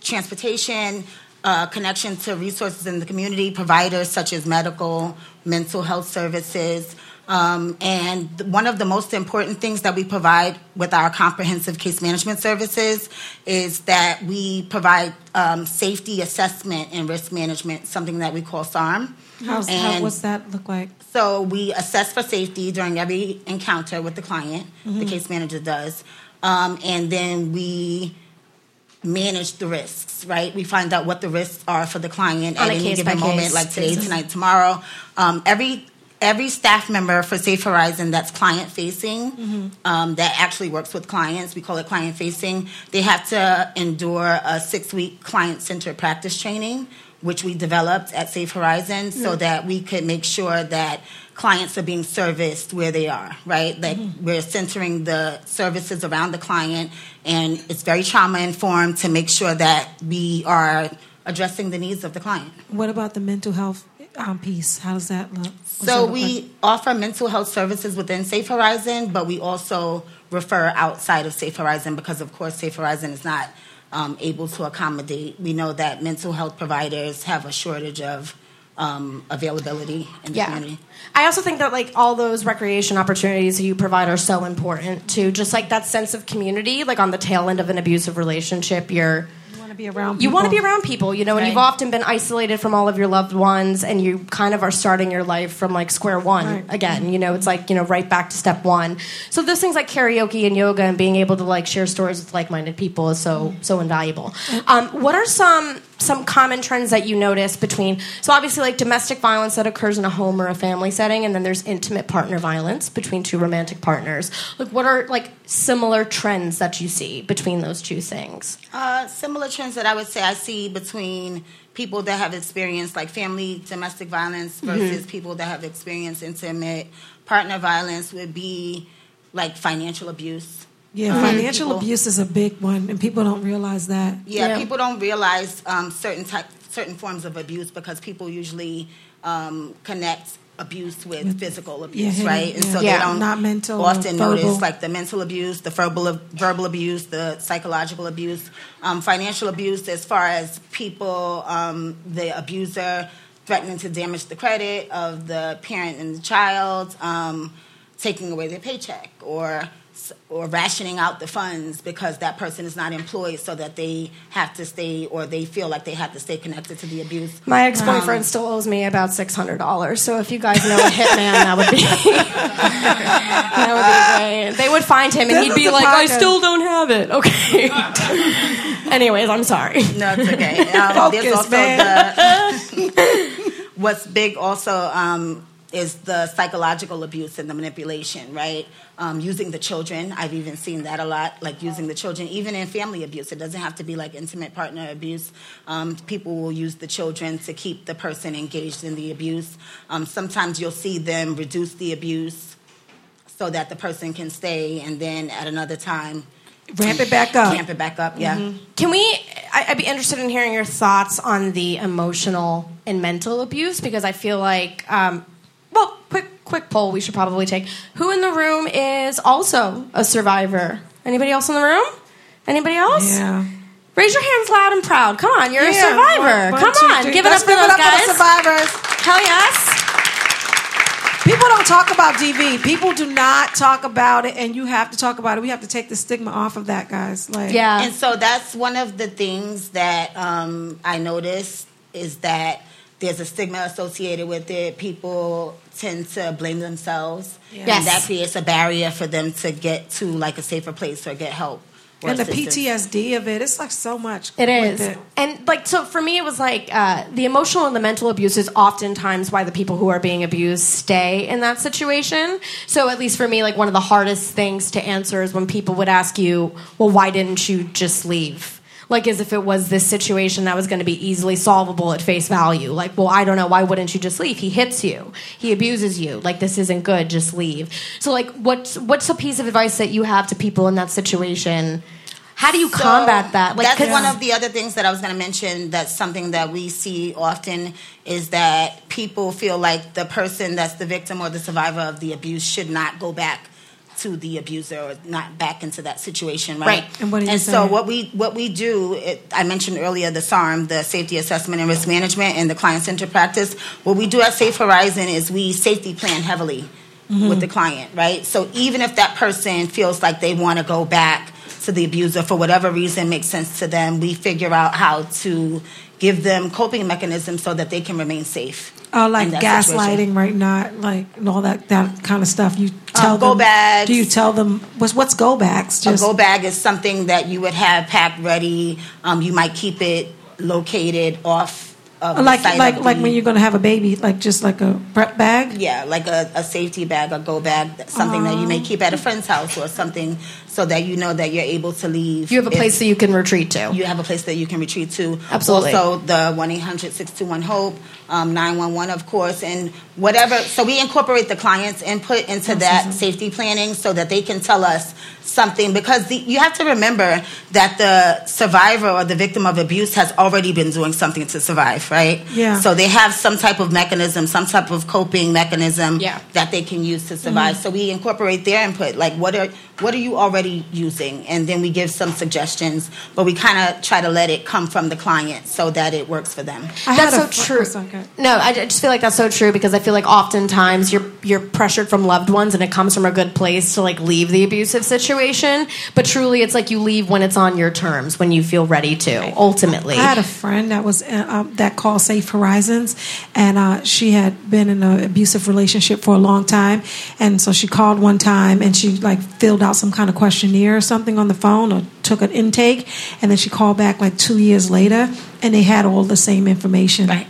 transportation, uh, connection to resources in the community, providers such as medical, mental health services. Um, and one of the most important things that we provide with our comprehensive case management services is that we provide um, safety assessment and risk management, something that we call SARM. How's, and how what's that look like? So we assess for safety during every encounter with the client, mm-hmm. the case manager does, um, and then we manage the risks, right? We find out what the risks are for the client on at any given moment, like today, basis. tonight, tomorrow. Um, every... Every staff member for Safe Horizon that's client-facing, mm-hmm. um, that actually works with clients, we call it client-facing, they have to endure a six-week client-centered practice training, which we developed at Safe Horizon mm-hmm. so that we could make sure that clients are being serviced where they are, right? Like mm-hmm. we're centering the services around the client, and it's very trauma-informed to make sure that we are addressing the needs of the client. What about the mental health Um, piece? How does that look? What's so that look we like? offer mental health services within Safe Horizon, but we also refer outside of Safe Horizon because, of course, Safe Horizon is not um, able to accommodate. We know that mental health providers have a shortage of Um, availability in the yeah. community. I also think that like all those recreation opportunities you provide are so important to just like that sense of community. Like on the tail end of an abusive relationship, you're you want to be around. You want to be around people, you know, right. and you've often been isolated from all of your loved ones, and you kind of are starting your life from like square one right. again. You know, it's like you know right back to step one. So those things like karaoke and yoga and being able to like share stories with like-minded people is so mm. so invaluable. Um, what are some some common trends that you notice between, so obviously like domestic violence that occurs in a home or a family setting, and then there's intimate partner violence between two romantic partners. Like what are like similar trends that you see between those two things? Uh, similar trends that I would say I see between people that have experienced like family domestic violence versus mm-hmm. people that have experienced intimate partner violence would be like financial abuse. Yeah, um, financial people, abuse is a big one, and people don't realize that. Yeah, yeah. people don't realize um, certain type, certain forms of abuse because people usually um, connect abuse with, with physical abuse, yeah, right? And yeah. so yeah. they don't Not mental, often notice like the mental abuse, the verbal verbal abuse, the psychological abuse, um, financial abuse as far as people, um, the abuser threatening to damage the credit of the parent and the child, um, taking away their paycheck or or rationing out the funds because that person is not employed, so that they have to stay, or they feel like they have to stay connected to the abuse. My ex-boyfriend um, still owes me about six hundred dollars, so if you guys know a hitman, that would be that would be great. They would find him, and this he'd be like, pocket. I still don't have it. Okay. Anyways, I'm sorry. No, it's okay. Um, Focus, there's also the, what's big also... Um, is the psychological abuse and the manipulation, right? Um, using the children. I've even seen that a lot, like using the children, even in family abuse. It doesn't have to be like intimate partner abuse. Um, people will use the children to keep the person engaged in the abuse. Um, sometimes you'll see them reduce the abuse so that the person can stay, and then at another time... Ramp it back up. Ramp it back up, yeah. Mm-hmm. Can we... I, I'd be interested in hearing your thoughts on the emotional and mental abuse, because I feel like... Um, Well, quick quick poll we should probably take. Who in the room is also a survivor? Anybody else in the room? Anybody else? Yeah. Raise your hands loud and proud. Come on, you're yeah. a survivor. One, one, Come two, on, three. Give it Let's up give for it those up guys. For the survivors. Hell yes. People don't talk about D V. People do not talk about it, and you have to talk about it. We have to take the stigma off of that, guys. Like, yeah. And so that's one of the things that um, I noticed is that there's a stigma associated with it. People tend to blame themselves. Yes. And that creates a barrier for them to get to, like, a safer place or get help. Or and assistance. The P T S D of it, it's, like, so much. It is. It. And, like, so for me, it was, like, uh, the emotional and the mental abuse is oftentimes why the people who are being abused stay in that situation. So at least for me, like, one of the hardest things to answer is when people would ask you, well, why didn't you just leave? Like, as if it was this situation that was going to be easily solvable at face value. Like, well, I don't know. Why wouldn't you just leave? He hits you. He abuses you. Like, this isn't good. Just leave. So, like, what's, what's a piece of advice that you have to people in that situation? How do you so combat that? Like, that's one of the other things that I was going to mention. That's something that we see often is that people feel like the person that's the victim or the survivor of the abuse should not go back to the abuser or not back into that situation, right? Right. And, what and so what we what we do, it, I mentioned earlier the SARM, the Safety Assessment and Risk Management, and the Client Center Practice. What we do at Safe Horizon is we safety plan heavily mm-hmm. with the client, right? So even if that person feels like they want to go back to the abuser for whatever reason makes sense to them, we figure out how to give them coping mechanisms so that they can remain safe. Oh, like gaslighting, right? Not like and all that, that kind of stuff. You tell um, go them, bags. Do you tell them what's what's go bags? Just, a go bag is something that you would have packed ready. Um, you might keep it located off of like the site like of the, like when you're going to have a baby, like just like a prep bag. Yeah, like a, a safety bag, a go bag, something um, that you may keep at a friend's house or something, so that you know that you're able to leave. You have a place if, that you can retreat to. You have a place that you can retreat to. Absolutely. Also, the one eight hundred six two one HOPE, um, nine one one, of course, and whatever. So we incorporate the client's input into That's that awesome. Safety planning so that they can tell us something. Because the, you have to remember that the survivor or the victim of abuse has already been doing something to survive, right? Yeah. So they have some type of mechanism, some type of coping mechanism yeah. that they can use to survive. Mm-hmm. So we incorporate their input. Like, what are what are you already using, and then we give some suggestions, but we kind of try to let it come from the client so that it works for them. I that's so true. No, I just feel like that's so true, because I feel like oftentimes you're you're pressured from loved ones, and it comes from a good place to like leave the abusive situation, but truly it's like you leave when it's on your terms, when you feel ready to. Right. Ultimately, I had a friend that was uh, um, that called Safe Horizons, and uh, she had been in an abusive relationship for a long time, and so she called one time and she like filled out some kind of question. questionnaire or something on the phone, or took an intake, and then she called back like two years later and they had all the same information. Right.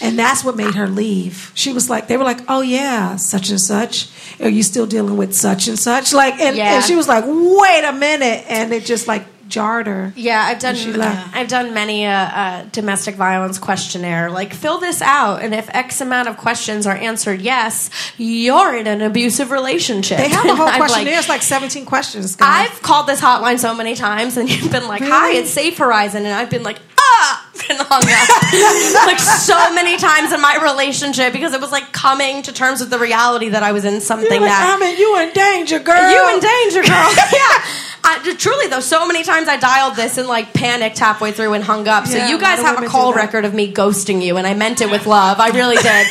And that's what made her leave. She was like, they were like, oh yeah, such and such. Are you still dealing with such and such? Like, and, yeah. and she was like, wait a minute. And it just like jarred her. Yeah, I've done yeah. I've done many a uh, uh, domestic violence questionnaire. Like, fill this out, and if X amount of questions are answered yes, you're in an abusive relationship. They have a whole questionnaire. Like, it's like seventeen questions. Guys. I've called this hotline so many times, and you've been like, really? Hi, it's Safe Horizon, and I've been like, ah! And hung up. Like, so many times in my relationship, because it was like coming to terms with the reality that I was in something like, that... I mean, you in danger, girl. You in danger, girl. Yeah. I, truly, though, so many times I dialed this and, like, panicked halfway through and hung up. So yeah, you guys have a call record of me ghosting you, and I meant it with love. I really did.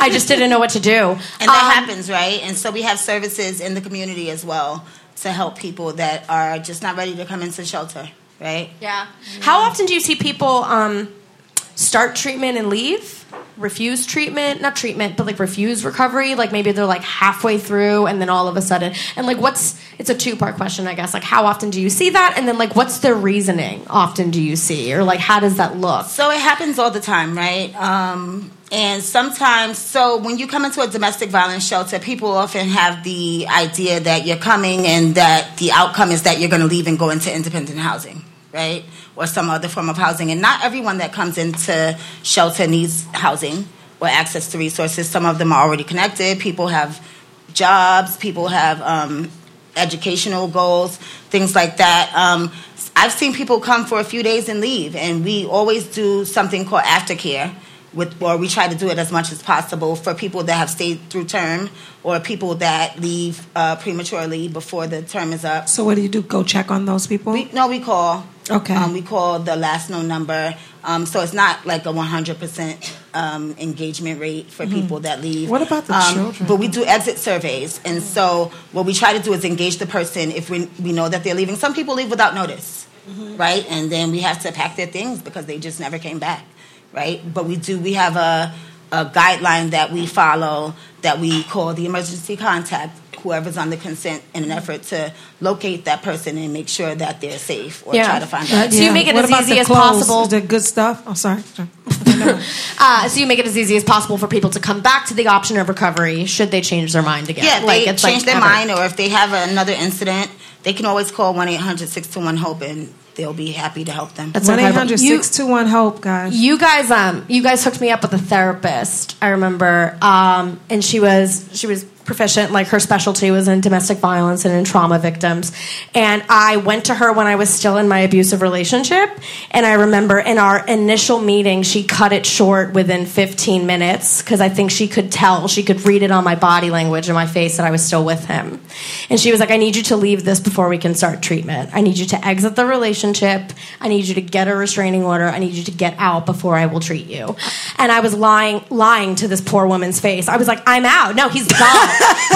I just didn't know what to do. And um, that happens, right? And so we have services in the community as well to help people that are just not ready to come into shelter, right? Yeah. yeah. How often do you see people um, start treatment and leave? Refuse treatment, not treatment, but like refuse recovery. Like maybe they're like halfway through and then all of a sudden, and like what's, it's a two part question, I guess. Like how often do you see that? And then like what's their reasoning often do you see? Or like how does that look? So it happens all the time, right? Um, and sometimes, so when you come into a domestic violence shelter, people often have the idea that you're coming and that the outcome is that you're going to leave and go into independent housing, right? Or some other form of housing. And not everyone that comes into shelter needs housing or access to resources. Some of them are already connected. People have jobs. People have um, educational goals, things like that. Um, I've seen people come for a few days and leave, and we always do something called aftercare, with, or we try to do it as much as possible for people that have stayed through term or people that leave uh, prematurely before the term is up. So what do you do? Go check on those people? We, no, we call. Okay. Um, we call the last known number. Um, so it's not like a one hundred percent um, engagement rate for mm-hmm. people that leave. What about the um, children? But we do exit surveys. And so what we try to do is engage the person if we, we know that they're leaving. Some people leave without notice, mm-hmm. right? And then we have to pack their things because they just never came back. Right, but we do. We have a, a guideline that we follow that we call the emergency contact. Whoever's on the consent, in an effort to locate that person and make sure that they're safe, or yeah. try to find out. So you make it what as easy as possible. Is that good stuff? I'm oh, sorry. uh, so you make it as easy as possible for people to come back to the option of recovery should they change their mind again. Yeah, like, they it's change like their ever. mind, or if they have another incident, they can always call one eight hundred six two one HOPE and. They'll be happy to help them. That's one eight hundred six two one HOPE, guys. You guys, um, you guys hooked me up with a therapist. I remember, um, and she was she was proficient. Like her specialty was in domestic violence and in trauma victims. And I went to her when I was still in my abusive relationship. And I remember in our initial meeting, she cut it short within fifteen minutes because I think she could tell, she could read it on my body language and my face that I was still with him. And she was like, "I need you to leave this before we can start treatment. I need you to exit the relationship. I need you to get a restraining order. I need you to get out before I will treat you." And I was lying lying to this poor woman's face. I was like, "I'm out. No, he's gone.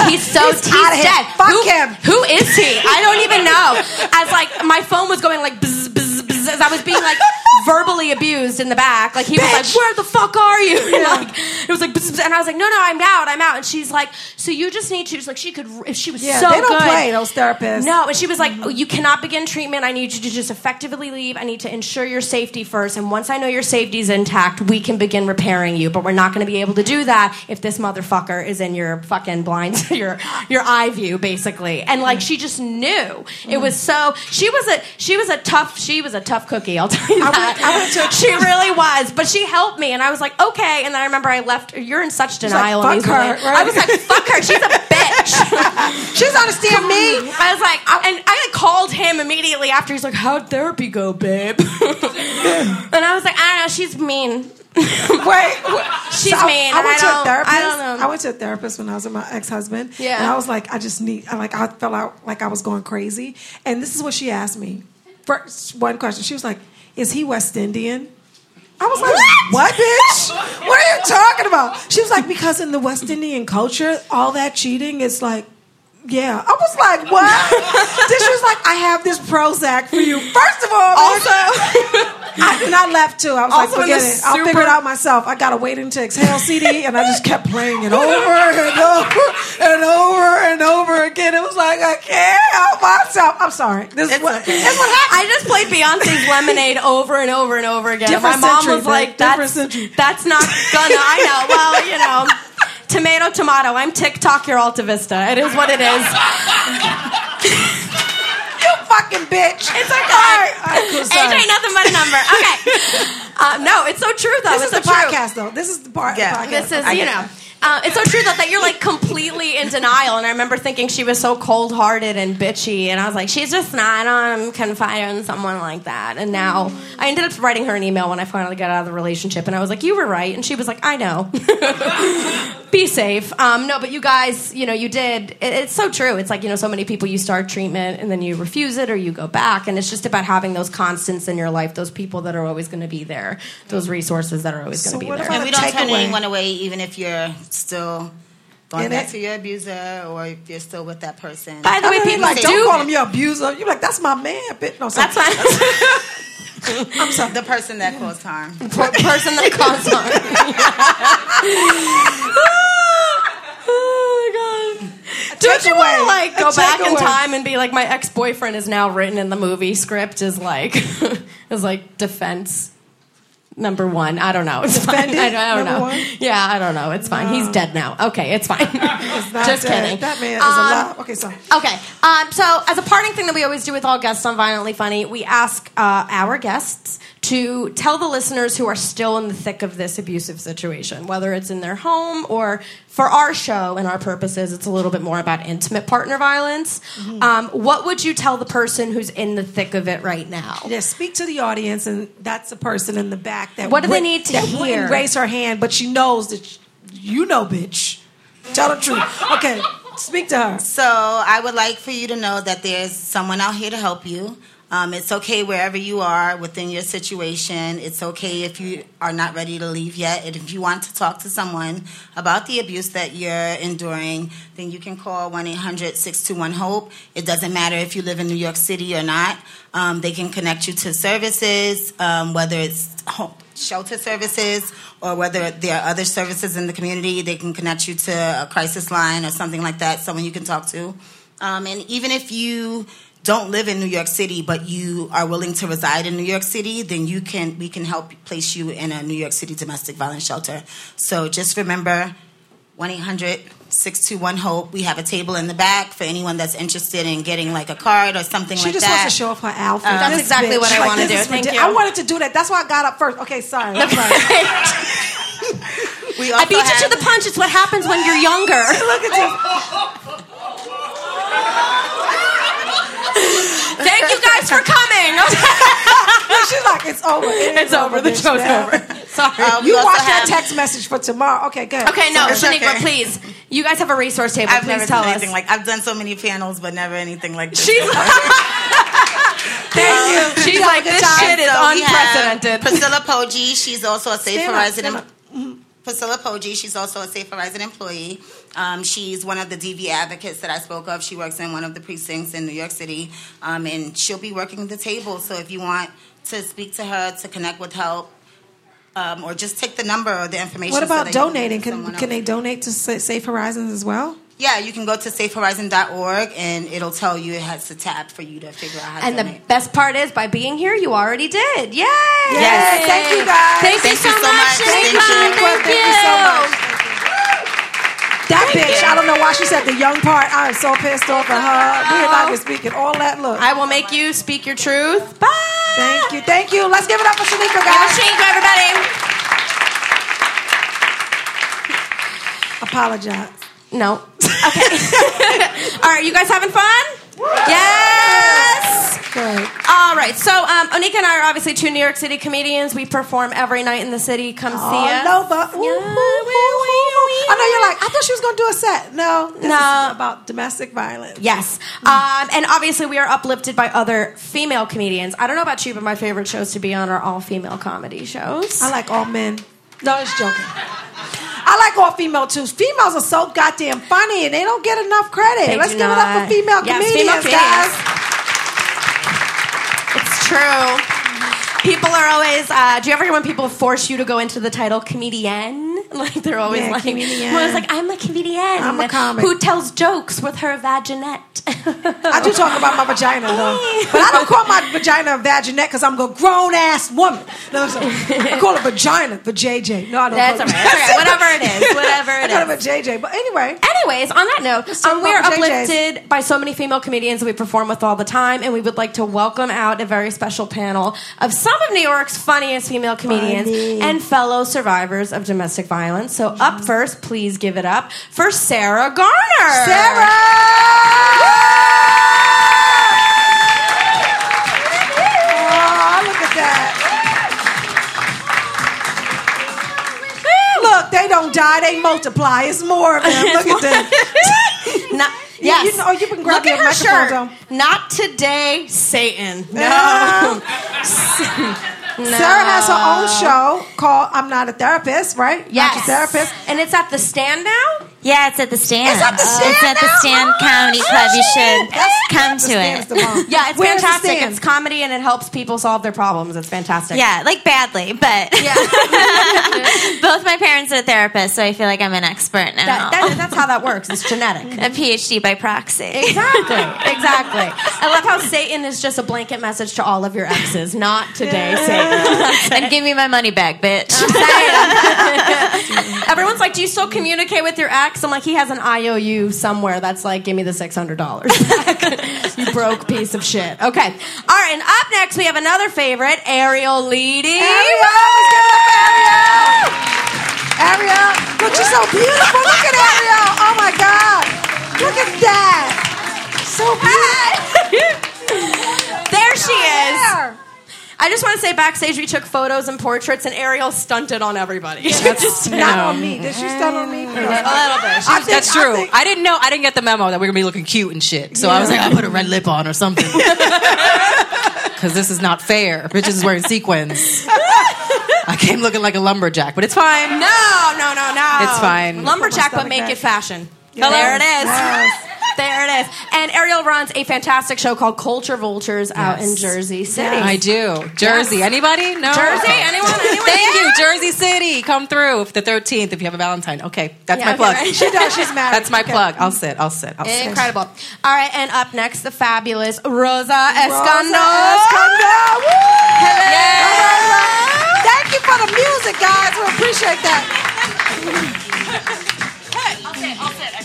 He's so he's, he's dead. Fuck who, him. Who is he? I don't even know." As like my phone was going like bzz, bzz, bzz, as I was being like verbally abused in the back. Like he Bitch. was like, "Where the fuck are you?" And yeah. like it was like bzz, bzz, and I was like, "No, no, I'm out. I'm out." And she's like, "So you just need to." She's like, she could if she was yeah, so good. They don't good. play those therapists. No, and she was like, "Oh, you cannot begin treatment. I need you to just effectively leave. I need to ensure your safety first, and once I know your safety's intact, we can begin repairing you, but we're not going to be able to do that if this motherfucker is in your fucking blinds, your your eye view, basically." And like she just knew. Mm. It was so she was a she was a tough she was a tough cookie, I'll tell you that. I went, I went to, she really was, but she helped me and I was like, "Okay." And then I remember I left, "You're in such denial." Like, fuck her, right? I was like, "Fuck her. She's a bitch. She doesn't understand me." I was like, and I called him immediately after. He's like, "How therapy go, babe?" And I was like, "I don't know, she's mean." Wait, what? She's so I, mean. I went I to a therapist. I don't know. I went to a therapist when I was with my ex-husband. Yeah. And I was like, I just need, I like, I felt out like I was going crazy. And this is what she asked me. First, one question. She was like, "Is he West Indian?" I was like, "What, what bitch? What are you talking about?" She was like, "Because in the West Indian culture, all that cheating is like." Yeah, I was like, "What?" This was like, "I have this Prozac for you." First of all, also, I, and I left too. I was like, "Forget it. I'll figure it out myself." I gotta wait until Exhale C D, and I just kept playing it over and over and over and over again. It was like, I can't help myself. I'm sorry. This is what, it's what happened. I just played Beyonce's Lemonade over and over and over again. Different and my mom century, was like, "That's that's not gonna." I know. Well, you know. Tomato, tomato. I'm TikTok, you're Alta Vista. It is what it is. You fucking bitch. It's okay. All right. All right, cool. Sorry. Age ain't nothing but a number. Okay. Um, no, it's so true, though. This it's is so the true. podcast, though. This is the part. Yeah. The podcast. This is, you know. Uh, it's so true, though, that you're, like, completely. completely in denial. And I remember thinking she was so cold-hearted and bitchy. And I was like, she's just not um, confiding in someone like that. And now I ended up writing her an email when I finally got out of the relationship. And I was like, you were right. And she was like, I know. Be safe. Um, no, but you guys, you know, you did. It, it's so true. It's like, you know, so many people, you start treatment and then you refuse it or you go back. And it's just about having those constants in your life, those people that are always going to be there, those resources that are always going to so be there. And we don't turn away. anyone away even if you're still... going back to your abuser, or if you're still with that person. By the way, people like, don't call him your abuser. You're like, that's my man, bitch. No, sorry. That's fine. I'm sorry. The person that caused harm. The person that caused harm. Oh, my God. Don't you want to, like, go back in time and be like, my ex-boyfriend is now written in the movie script is, like, is like defense number one. I don't know. It's Defended, fine. I don't, I don't know. One? Yeah, I don't know. It's fine. No. He's dead now. Okay, it's fine. It's not Just dead. kidding. That man is um, alive. Okay, sorry. Okay. Um, so as a parting thing that we always do with all guests on Violently Funny, we ask uh, our guests to tell the listeners who are still in the thick of this abusive situation, whether it's in their home or for our show and our purposes, it's a little bit more about intimate partner violence. Mm-hmm. Um, what would you tell the person who's in the thick of it right now? Yes, yeah, speak to the audience, and that's the person in the back. That what do would, they need to that hear? Raise her hand, but she knows that she, you know, bitch. Tell the truth. Okay, speak to her. So I would like for you to know that there's someone out here to help you. Um, it's okay wherever you are within your situation. It's okay if you are not ready to leave yet. And if you want to talk to someone about the abuse that you're enduring, then you can call one eight hundred six two one HOPE. It doesn't matter if you live in New York City or not. Um, they can connect you to services, um, whether it's home, shelter services or whether there are other services in the community. They can connect you to a crisis line or something like that, someone you can talk to. Um, and even if you... don't live in New York City, but you are willing to reside in New York City, then you can we can help place you in a New York City domestic violence shelter. So just remember, one eight hundred six two one HOPE. We have a table in the back for anyone that's interested in getting like a card or something she like that. She just wants to show off her outfit. Um, that's exactly bitch. what I like, want to do. Thank you. I wanted to do that. That's why I got up first. Okay, sorry. I'm sorry. we I beat you have... to the punch. It's what happens when you're younger. Look at you. Thank you guys for coming. She's like, it's over. It it's over. over. The show's now. over. Sorry. Um, you watch that text message for tomorrow. Okay, good. Okay, no, so Shaniqua, okay. please. You guys have a resource table. I've please never tell done us. Anything like, I've done so many panels, but never anything like this. She's Thank you. She's you like, this shit is so unprecedented. Priscilla Poggi. She's also a Safe Horizon. Priscilla Poggi, she's also a Safe Horizon employee. Um, she's one of the D V advocates that I spoke of. She works in one of the precincts in New York City, um, and she'll be working the table. So if you want to speak to her, to connect with help, um, or just take the number or the information. What about so donating? Can, can, can they donate to Safe Horizons as well? Yeah, you can go to safe horizon dot org, and it'll tell you it has a tab for you to figure out how and to donate. And the best part is, by being here, you already did. Yay! Yes, thank you, guys. Thank, thank you, you so much, Shaniqua. Thank, thank, thank you so much. That thank bitch, you. I don't know why she said the young part. I am so pissed off at her. We are not even speaking all that. Look. I will make you speak your truth. Bye. Thank you. Thank you. Let's give it up for Shaniqua, guys. Give it Shaniqua, everybody. Apologize. No. Okay. All right, you guys having fun? Yes. Great. All right. So, um, Onika and I are obviously two New York City comedians. We perform every night in the city. Come oh, see us. Nova. Ooh, yeah. ooh, ooh, ooh, ooh. I know you're like, I thought she was going to do a set. No. This no. Is about domestic violence. Yes. Mm-hmm. Um, and obviously, we are uplifted by other female comedians. I don't know about you, but my favorite shows to be on are all female comedy shows. I like all men. No, it's joking. I like all female too. Females are so goddamn funny and they don't get enough credit. They Let's give not. it up for female yes, comedians, female guys. It's true. People are always, uh, do you ever hear when people force you to go into the title comedian? Like, they're always yeah, like, comedian. Well, it's like, I'm a comedian. I'm a comic. Who tells jokes with her vaginette. I do talk about my vagina, though. But I don't call my vagina a vaginette because I'm a grown-ass woman. No, I'm sorry. I call it vagina, the J J. No, I don't That's call it That's all right. Whatever it is. Whatever it is. I call it a J J. But anyway. Anyways, on that note, um, we are uplifted by so many female comedians that we perform with all the time, and we would like to welcome out a very special panel of some of New York's funniest female comedians Funny. and fellow survivors of domestic violence. So mm-hmm. up first, please give it up for Sarah Garner. Sarah! Woo! Oh, look at that. Look, they don't die, they multiply. It's more of them. Look at them. Not, yes. You, you, oh, you can grab look your at her shirt. Though. Not today, Satan. No. Um, no. Sarah has her own show called I'm Not a Therapist, right? Yes. Not your therapist. And it's at the Stand now? Yeah, it's at the Stand. It's at the Stand. Uh, it's at the Stand oh, Comedy oh, Club. You should that's, come that's to it. Yeah, it's Where's fantastic. It's comedy and it helps people solve their problems. It's fantastic. Yeah, like badly, but yeah. Both my parents are therapists, so I feel like I'm an expert now. That, that, that's how that works. It's genetic. A PhD by proxy. Exactly. Exactly. I love how Satan is just a blanket message to all of your exes. Not today, yeah. Satan. And give me my money back, bitch. Everyone's like, do you still communicate with your ex? I'm like, he has an I O U somewhere that's like, give me the six hundred dollars. You broke piece of shit. Okay. All right, and up next, we have another favorite, Ariel Leedy. Ariel! Let's give it up, Ariel! Ariel, look, she's so beautiful. Look at Ariel. Oh, my God. Look at that. So beautiful. There she is. I just want to say backstage we took photos and portraits and Ariel stunted on everybody. Yeah, that's just, not know. on me. Did she stunt on me? No. A little bit. I that's think, true. I, think, I didn't know. I didn't get the memo that we were going to be looking cute and shit. So yeah. I was like, I put a red lip on or something. Because this is not fair. Bitches is wearing sequins. I came looking like a lumberjack, but it's fine. No, no, no, no. It's fine. Lumberjack, but make back. it fashion. Yeah. There it is. Yes. There it is. And Ariel runs a fantastic show called Culture Vultures out yes. in Jersey City. Yeah, I do. Jersey. Yes. Anybody? No. Jersey? Anyone? Anyone? Thank yeah. you. Jersey City. Come through the thirteenth if you have a Valentine. Okay. That's yeah, my okay, plug. Right. She does. She's mad. That's my okay. plug. I'll sit. I'll sit. I'll sit. Incredible. All right. And up next, the fabulous Rosa Escandon. Rosa Escandon. Woo! Hello. Yes. Rosa. Thank you for the music, guys. We appreciate that.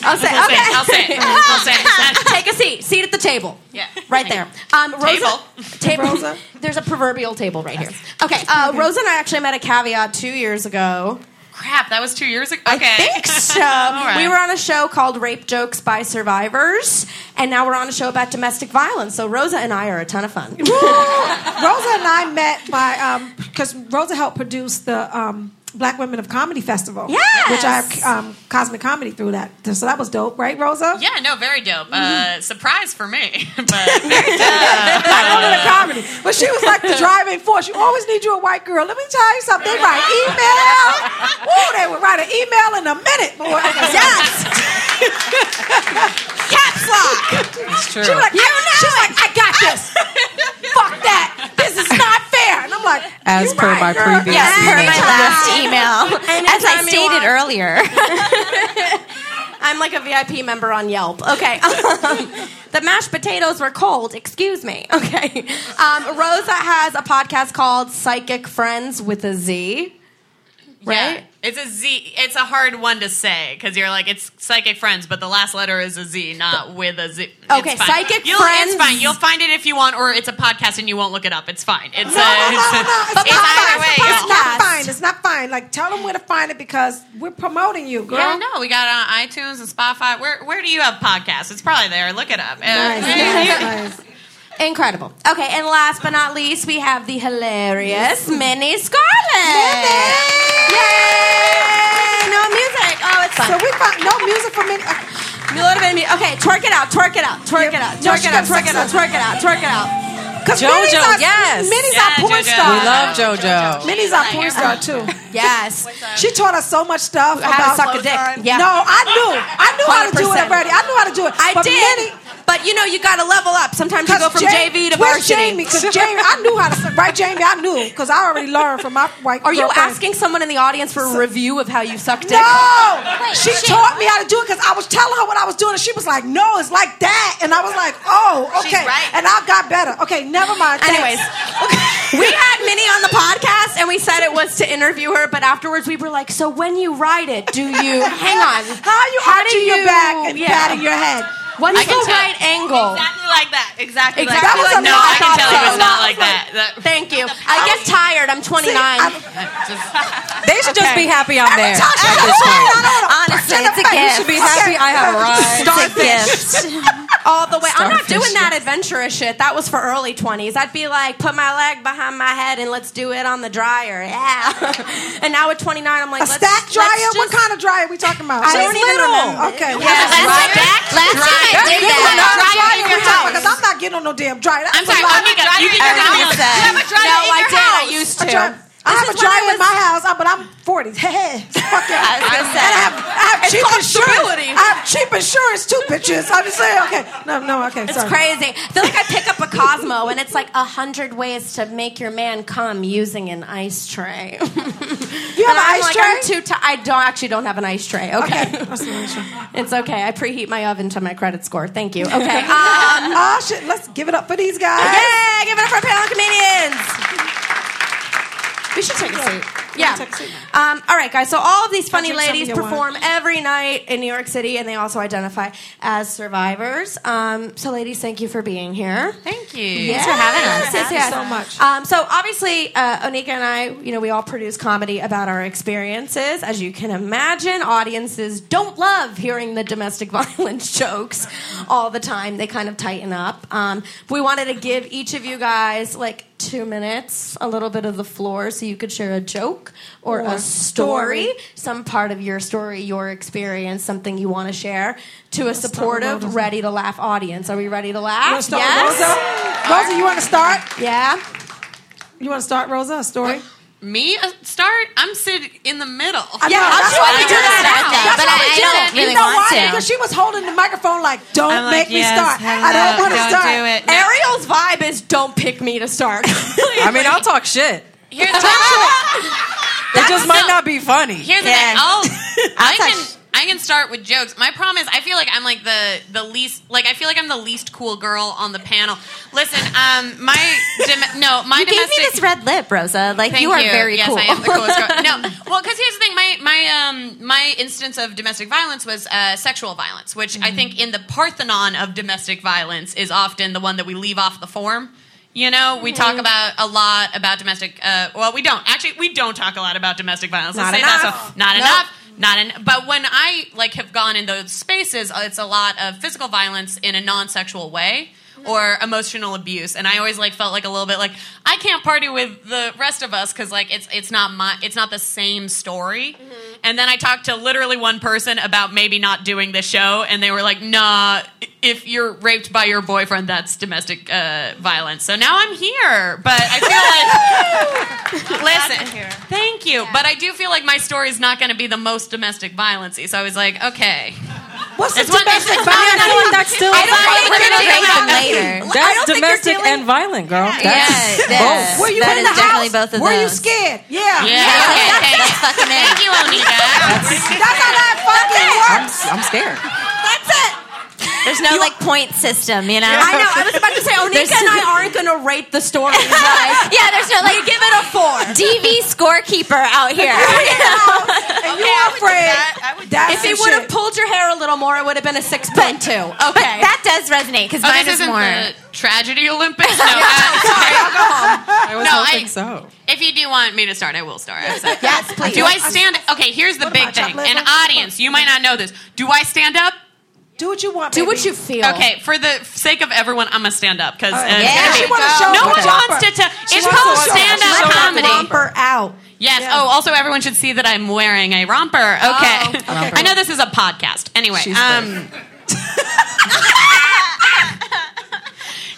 I'll sit. I'll sit. Okay. I'll sit. I'll sit. Take a seat. Seat at the table. Yeah. Right there. Um, Rosa, table. Table. Rosa. There's a proverbial table right yes. here. Okay. Uh, okay. Rosa and I actually met at Caveat two years ago. Crap, that was two years ago? Okay. I think so. Right. We were on a show called Rape Jokes by Survivors, and now we're on a show about domestic violence. So Rosa and I are a ton of fun. Rosa and I met by, because um, Rosa helped produce the... Um, Black Women of Comedy Festival, yes. which I have um, cosmic comedy through that. So that was dope, right, Rosa? Yeah, no, very dope. Mm-hmm. Uh, surprise for me. But very dope. Black Women of Comedy. But she was like the driving force. You always need you a white girl. Let me tell you something. They write email. Ooh, they would write an email in a minute, boy. Yes. Caps lock. It's true. She was like, you I, know she's it. like, I got this. Fuck that. This is not fair. And I'm like, as per right, my girl. previous yes, email. As per my last email. Email, as I stated earlier. I'm like a V I P member on Yelp. Okay. Um, the mashed potatoes were cold. Excuse me. Okay. Um, Rosa has a podcast called Psychic Friends with a Z. Right? Yeah. It's a Z. It's a hard one to say because you're like, it's Psychic Friends, but the last letter is a Z, not with a Z. It's okay, fine. Psychic You'll, Friends. It's fine. You'll find it if you want, or it's a podcast and you won't look it up. It's fine. It's no, a, no, no, no. It's, it's not fine. Way, it's it's not fine. It's not fine. Like, tell them where to find it because we're promoting you, girl. Yeah, no, we got it on iTunes and Spotify. Where Where do you have podcasts? It's probably there. Look it up. Nice. nice. Incredible. Okay, and last but not least, we have the hilarious Minnie Scarlett. Minnie! Yay! No music. Oh, it's fun. So we found no music for Minnie. A little bit of music. Okay, twerk it out, twerk it out, twerk it out, twerk it out, twerk it out, twerk it out, twerk it out. JoJo, our, yes. Minnie's yeah, our porn JoJo. star. We love JoJo. JoJo. Minnie's our like porn star, too. Yes. She taught us so much stuff about... How to suck a dick. Yeah. No, I knew. I knew one hundred percent. How to do it already. I knew how to do it. I but did. Minnie, but you know, you got to level up. Sometimes you go from Jamie, J V to varsity. Jamie, because Jamie, I knew how to, right, Jamie? I knew, because I already learned from my white Are girlfriend. You asking someone in the audience for a review of how you sucked no! it? No! She taught me how to do it, because I was telling her what I was doing, and she was like, no, it's like that. And I was like, oh, okay. She's right. And I got better. Okay, never mind. Thanks. Anyways, okay. We had Minnie on the podcast, and we said it was to interview her, but afterwards we were like, so when you ride it, do you, hang on. How are you how arching do you, your back and yeah. patting your head? What's the right angle? Exactly like that. Exactly, exactly like that. Was no, I can tell you it's not like that. that. Thank you. I get tired. I'm twenty-nine. See, I'm, just, they should okay. just be happy I'm Every there. Time at this point. Honestly, it's a gift. You should be happy okay. I have arrived. Starfish. All the way. Starfish. I'm not doing that adventurous shit. That was for early twenties. I'd be like, put my leg behind my head and let's do it on the dryer. Yeah. And now at twenty-nine, I'm like, a let's... A stack dryer? Let's just, what kind of dryer are we talking about? I don't even know. Okay. Stack dryer? That's good. That. Not dryer dryer in your house. Because I'm not getting on no damn dryer. That's I'm sorry. Like, Onika, you, you, you have a dryer no, in I your did. house. I used to. Dry, I have a dryer in my house, but I'm forty. Fuck it. I, I have, I have cheap insurance. I have cheap insurance too, bitches. I'm just saying. Okay. No, no. Okay. Sorry. It's crazy. I feel like I pick up a Cosmo, and it's like a hundred ways to make your man come using an ice tray. You have and an I'm ice like, tray? I'm too t- I don't, actually don't have an ice tray. Okay. Okay. It's okay. I preheat my oven to my credit score. Thank you. Okay. Um, oh, shit. Let's give it up for these guys. Yeah. Give it up for panel comedians. We should take a seat. Yeah. Um, all right, guys. So all of these funny ladies perform want. every night in New York City, and they also identify as survivors. Um, so, ladies, thank you for being here. Thank you. Yes. Thanks for having us. Yes, yes. Thank you so much. Um, so, obviously, uh, Onika and I, you know, we all produce comedy about our experiences. As you can imagine, audiences don't love hearing the domestic violence jokes all the time. They kind of tighten up. Um, we wanted to give each of you guys, like, two minutes, a little bit of the floor, so you could share a joke or, or a story, story, some part of your story, your experience, something you want to share to a supportive, ready to laugh audience. Are we ready to laugh? Yes. Rosa, Rosa, you want to start? Yeah. You want to start, Rosa? A story? Uh, me? A start? I'm sitting in the middle. I yeah, know, that's, that's why we do that. But I, I don't really you know want why? to. Because she was holding the microphone like, don't I'm make like, me yes, start. Hello, I don't want to start. Do it. No. Ariel's vibe is, don't pick me to start. I mean, I'll talk shit. Here's the thing. It just might no, not be funny. Here's the yeah. thing. Oh, I can I can start with jokes. My problem is I feel like I'm like the the least like I feel like I'm the least cool girl on the panel. Listen, um, my dom- no, my you domestic. You gave me this red lip, Rosa. Like Thank you are you. very yes, cool. Yes, I am the coolest girl. No, well, because here's the thing. My my um my instance of domestic violence was uh, sexual violence, which mm-hmm. I think in the Parthenon of domestic violence is often the one that we leave off the form. You know, we talk about a lot about domestic... Uh, well, we don't. Actually, we don't talk a lot about domestic violence. Not Let's enough. Say that, so not nope. enough. Not en- But when I, like, have gone in those spaces, it's a lot of physical violence in a non-sexual way or emotional abuse. And I always, like, felt like a little bit like, I can't party with the rest of us because, like, it's it's not my it's not the same story. Mm-hmm. And then I talked to literally one person about maybe not doing the show, and they were like, nah... If you're raped by your boyfriend, that's domestic uh, violence. So now I'm here, but I feel like listen. Here. Thank you, yeah. But I do feel like my story is not going to be the most domestic violence-y. So I was like, okay. What's the domestic violence? I that's still I don't think we're going to rape them later. That's domestic and violent, girl. Yeah, that's yeah, both. Were you that in the house? Both of Were those. you scared? Yeah. Yeah. yeah. Okay. okay. That's fucking it. Thank you, Onika. That's, that's how that fucking works. I'm, I'm scared. That's it. There's no, you, like, point system, you know? Yeah. I know. I was about to say, Onika and I aren't going to rate the stories, guys. Yeah, there's no, like... We give it a four. D V scorekeeper out here. Right you know? And okay, you are afraid. That. That if it would have pulled your hair a little more, it would have been a six point two. Okay. But that does resonate, because oh, mine is more... The tragedy Olympics? No, yeah, I, I was no, hoping I, so. If you do want me to start, I will start. I yes, yes, please. Do I stand... Okay, here's the big thing. An audience, you might not know this. Do I stand up? Do what you want, baby. Do what you feel. Okay, for the sake of everyone, I'm going to stand up. because uh, yeah. She wants to show No one wants to tell. It's called stand-up comedy. Romper out. Yes. Yeah. Oh, also, everyone should see that I'm wearing a romper. Okay. Oh, okay. I know this is a podcast. Anyway. She's um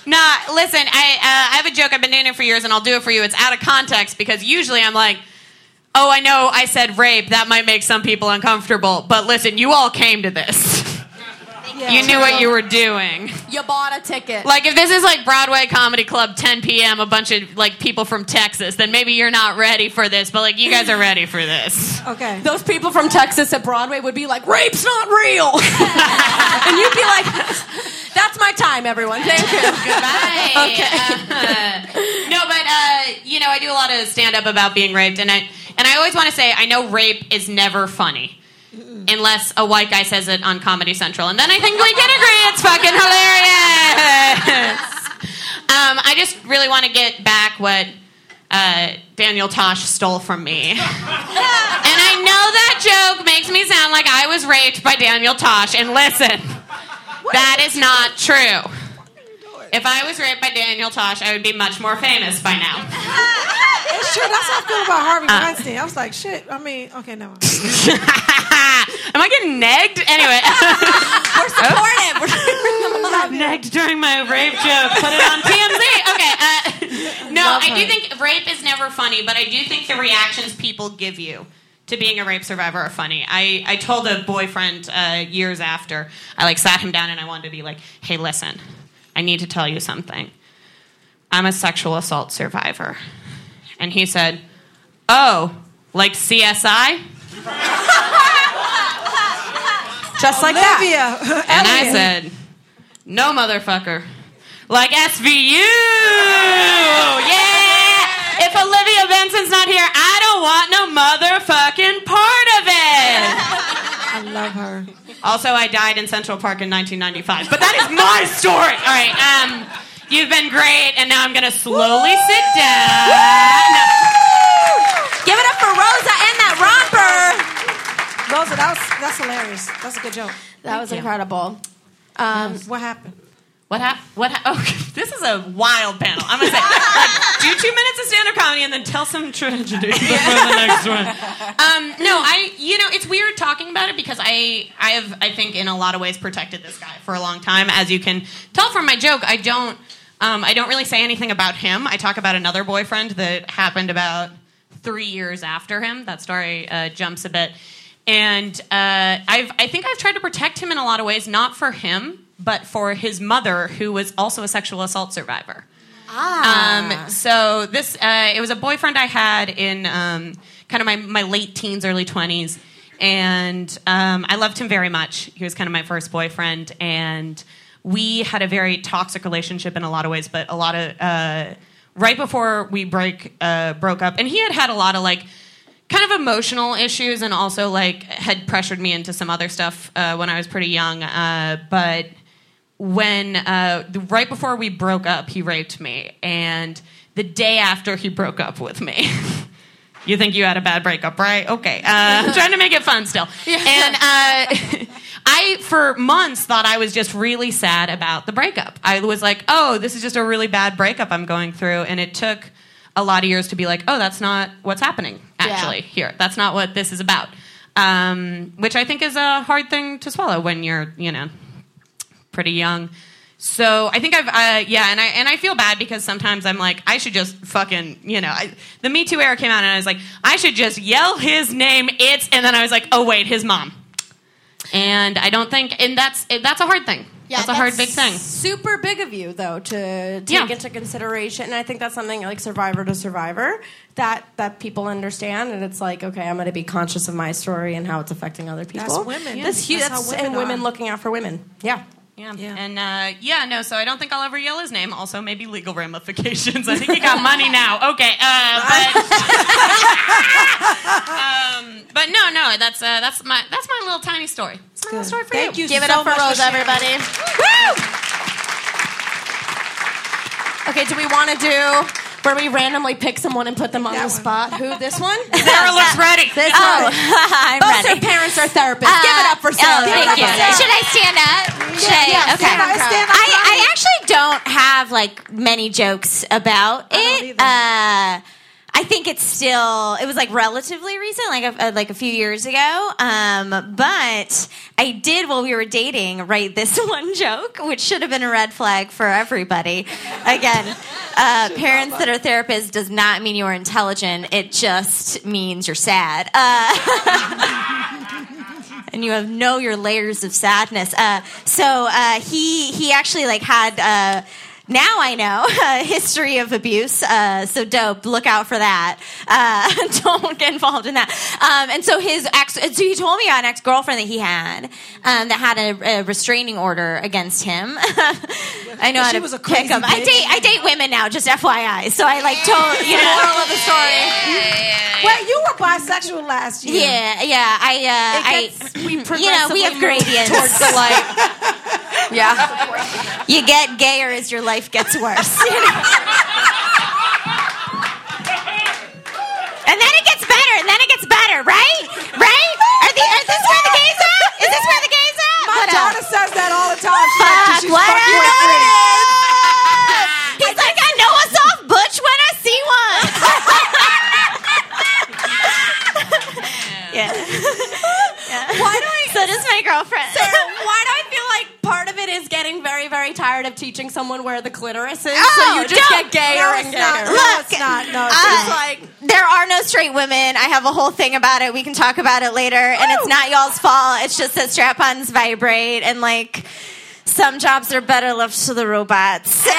Nah, listen, I, uh, I have a joke. I've been doing it for years, and I'll do it for you. It's out of context because usually I'm like, oh, I know I said rape. That might make some people uncomfortable. But listen, you all came to this. Yeah, you knew true. What you were doing. You bought a ticket. Like, if this is like Broadway Comedy Club, ten p.m., a bunch of like people from Texas, then maybe you're not ready for this, but like you guys are ready for this. Okay. Those people from Texas at Broadway would be like, rape's not real. And you'd be like, that's my time, everyone. Thank you. Goodbye. Okay. Uh, no, but, uh, you know, I do a lot of stand-up about being raped, and I and I always want to say, I know rape is never funny. Unless a white guy says it on Comedy Central. And then I think we can agree it's fucking hilarious. Um, I just really want to get back what uh, Daniel Tosh stole from me. And I know that joke makes me sound like I was raped by Daniel Tosh. And listen, that is not true. If I was raped by Daniel Tosh, I would be much more famous by now. It's true. That's how I feel about Harvey uh, Weinstein. I was like, shit. I mean, okay, no. Am I getting negged? Anyway. We're supportive. We're not negged during my rape joke. Put it on T M Z. Okay. Uh, no, Love I do her. think rape is never funny, but I do think the reactions people give you to being a rape survivor are funny. I, I told a boyfriend uh, years after. I, like, sat him down and I wanted to be like, hey, listen. I need to tell you something. I'm a sexual assault survivor. And he said, oh, like C S I? Just like Olivia. That. And I said, no, motherfucker. Like S V U. Yeah. If Olivia Benson's not here, I don't want no motherfucking part of it. I love her. Also, I died in Central Park in nineteen ninety-five. But that is my story. All right. Um, you've been great, and now I'm going to slowly Woo! sit down. No. Give it up for Rosa and that romper. Rosa, that was, that's hilarious. That's a good joke. That Thank was you. incredible. Um, yes. What happened? What happened? What ha- oh, this is a wild panel. I'm going to say, like, do two minutes of stand-up comedy and then tell some tragedy before the next one. Um, no, I, you know, it's weird talking about it because I, I have, I think, in a lot of ways protected this guy for a long time. As you can tell from my joke, I don't, um, I don't really say anything about him. I talk about another boyfriend that happened about three years after him. That story uh, jumps a bit. And uh, I've, I think I've tried to protect him in a lot of ways, not for him, but for his mother, who was also a sexual assault survivor. Ah. Um, so this, uh, it was a boyfriend I had in um, kind of my, my late teens, early twenties. And um, I loved him very much. He was kind of my first boyfriend. And we had a very toxic relationship in a lot of ways, but a lot of... Uh, right before we break uh, broke up, and he had had a lot of, like, kind of emotional issues and also, like, had pressured me into some other stuff uh, when I was pretty young. Uh, but... When, uh, right before we broke up, he raped me. And the day after he broke up with me. You think you had a bad breakup, right? Okay. Uh, I'm trying to make it fun still. Yeah. And uh, I, for months, thought I was just really sad about the breakup. I was like, oh, this is just a really bad breakup I'm going through. And it took a lot of years to be like, oh, that's not what's happening, actually, yeah. here. That's not what this is about. Um, which I think is a hard thing to swallow when you're, you know... pretty young. So I think I've, uh, yeah, and I and I feel bad because sometimes I'm like, I should just fucking, you know, I, the Me Too era came out and I was like, I should just yell his name, it's, and then I was like, oh wait, his mom. And I don't think, and that's that's a hard thing. Yeah, that's, that's a hard big thing. Super big of you, though, to take yeah. into consideration. And I think that's something like survivor to survivor that, that people understand. And it's like, okay, I'm going to be conscious of my story and how it's affecting other people. That's women. Yeah. That's huge. That's that's, women and are. Women looking out for women. Yeah. Yeah. yeah, and uh, yeah, no, so I don't think I'll ever yell his name. Also, maybe legal ramifications. I think he got money now. Okay, uh, but um, but no, no, that's uh, that's my that's my little tiny story. It's my little story for Thank you. you. Give so it up for Rose, everybody. Woo! Okay, do we want to do? Where we randomly pick someone and put them on that the one. spot. Who, this one? Sarah looks ready. This oh, one. I'm Both ready. Both her parents are therapists. Uh, Give it up for Sarah. Oh, thank you. Sarah. Should I stand up? Should yeah, I? Yeah, okay. Stand up, stand up, I, I actually don't have, like, many jokes about it. I, uh, I think it's still... It was, like, relatively recent, like a, like a few years ago. Um, but I did, while we were dating, write this one joke, which should have been a red flag for everybody. Again... Uh, parents that are therapists does not mean you're intelligent. It just means you're sad. Uh, and you have know your layers of sadness. Uh, so uh, he he actually like had. Uh, Now I know a uh, history of abuse, uh, so dope. Look out for that. Uh, don't get involved in that. Um, and so his ex, so he told me about an ex-girlfriend that he had um, that had a, a restraining order against him. I know she how to was a crazy pick him. Bitch. I date I date women now, just F Y I. So I like told you know moral of the story. Yeah, yeah, yeah. Well, you were bisexual last year. Yeah, yeah. I uh, I we you know we have gradients towards the light. Yeah, you get gayer as your life gets worse, you know? And then it gets better, and then it gets better, right? Right? Are the, is this where the gays are? Is this where the gays are? My what daughter else? Says that all the time. She's Fuck, like, she's what fucking up it is. He's like, I know a soft butch when I see one. Yeah. Yeah. Why do I? So does my girlfriend. Sarah, why do I feel like part of it is getting very, very tired of teaching someone where the clitoris is, oh, so you just don't. Get gayer no, and gayer. Not. Look, no, it's not. No, it's uh, like there are no straight women. I have a whole thing about it. We can talk about it later. And ooh. It's not y'all's fault. It's just that strap-ons vibrate and like. Some jobs are better left to the robots. Uh,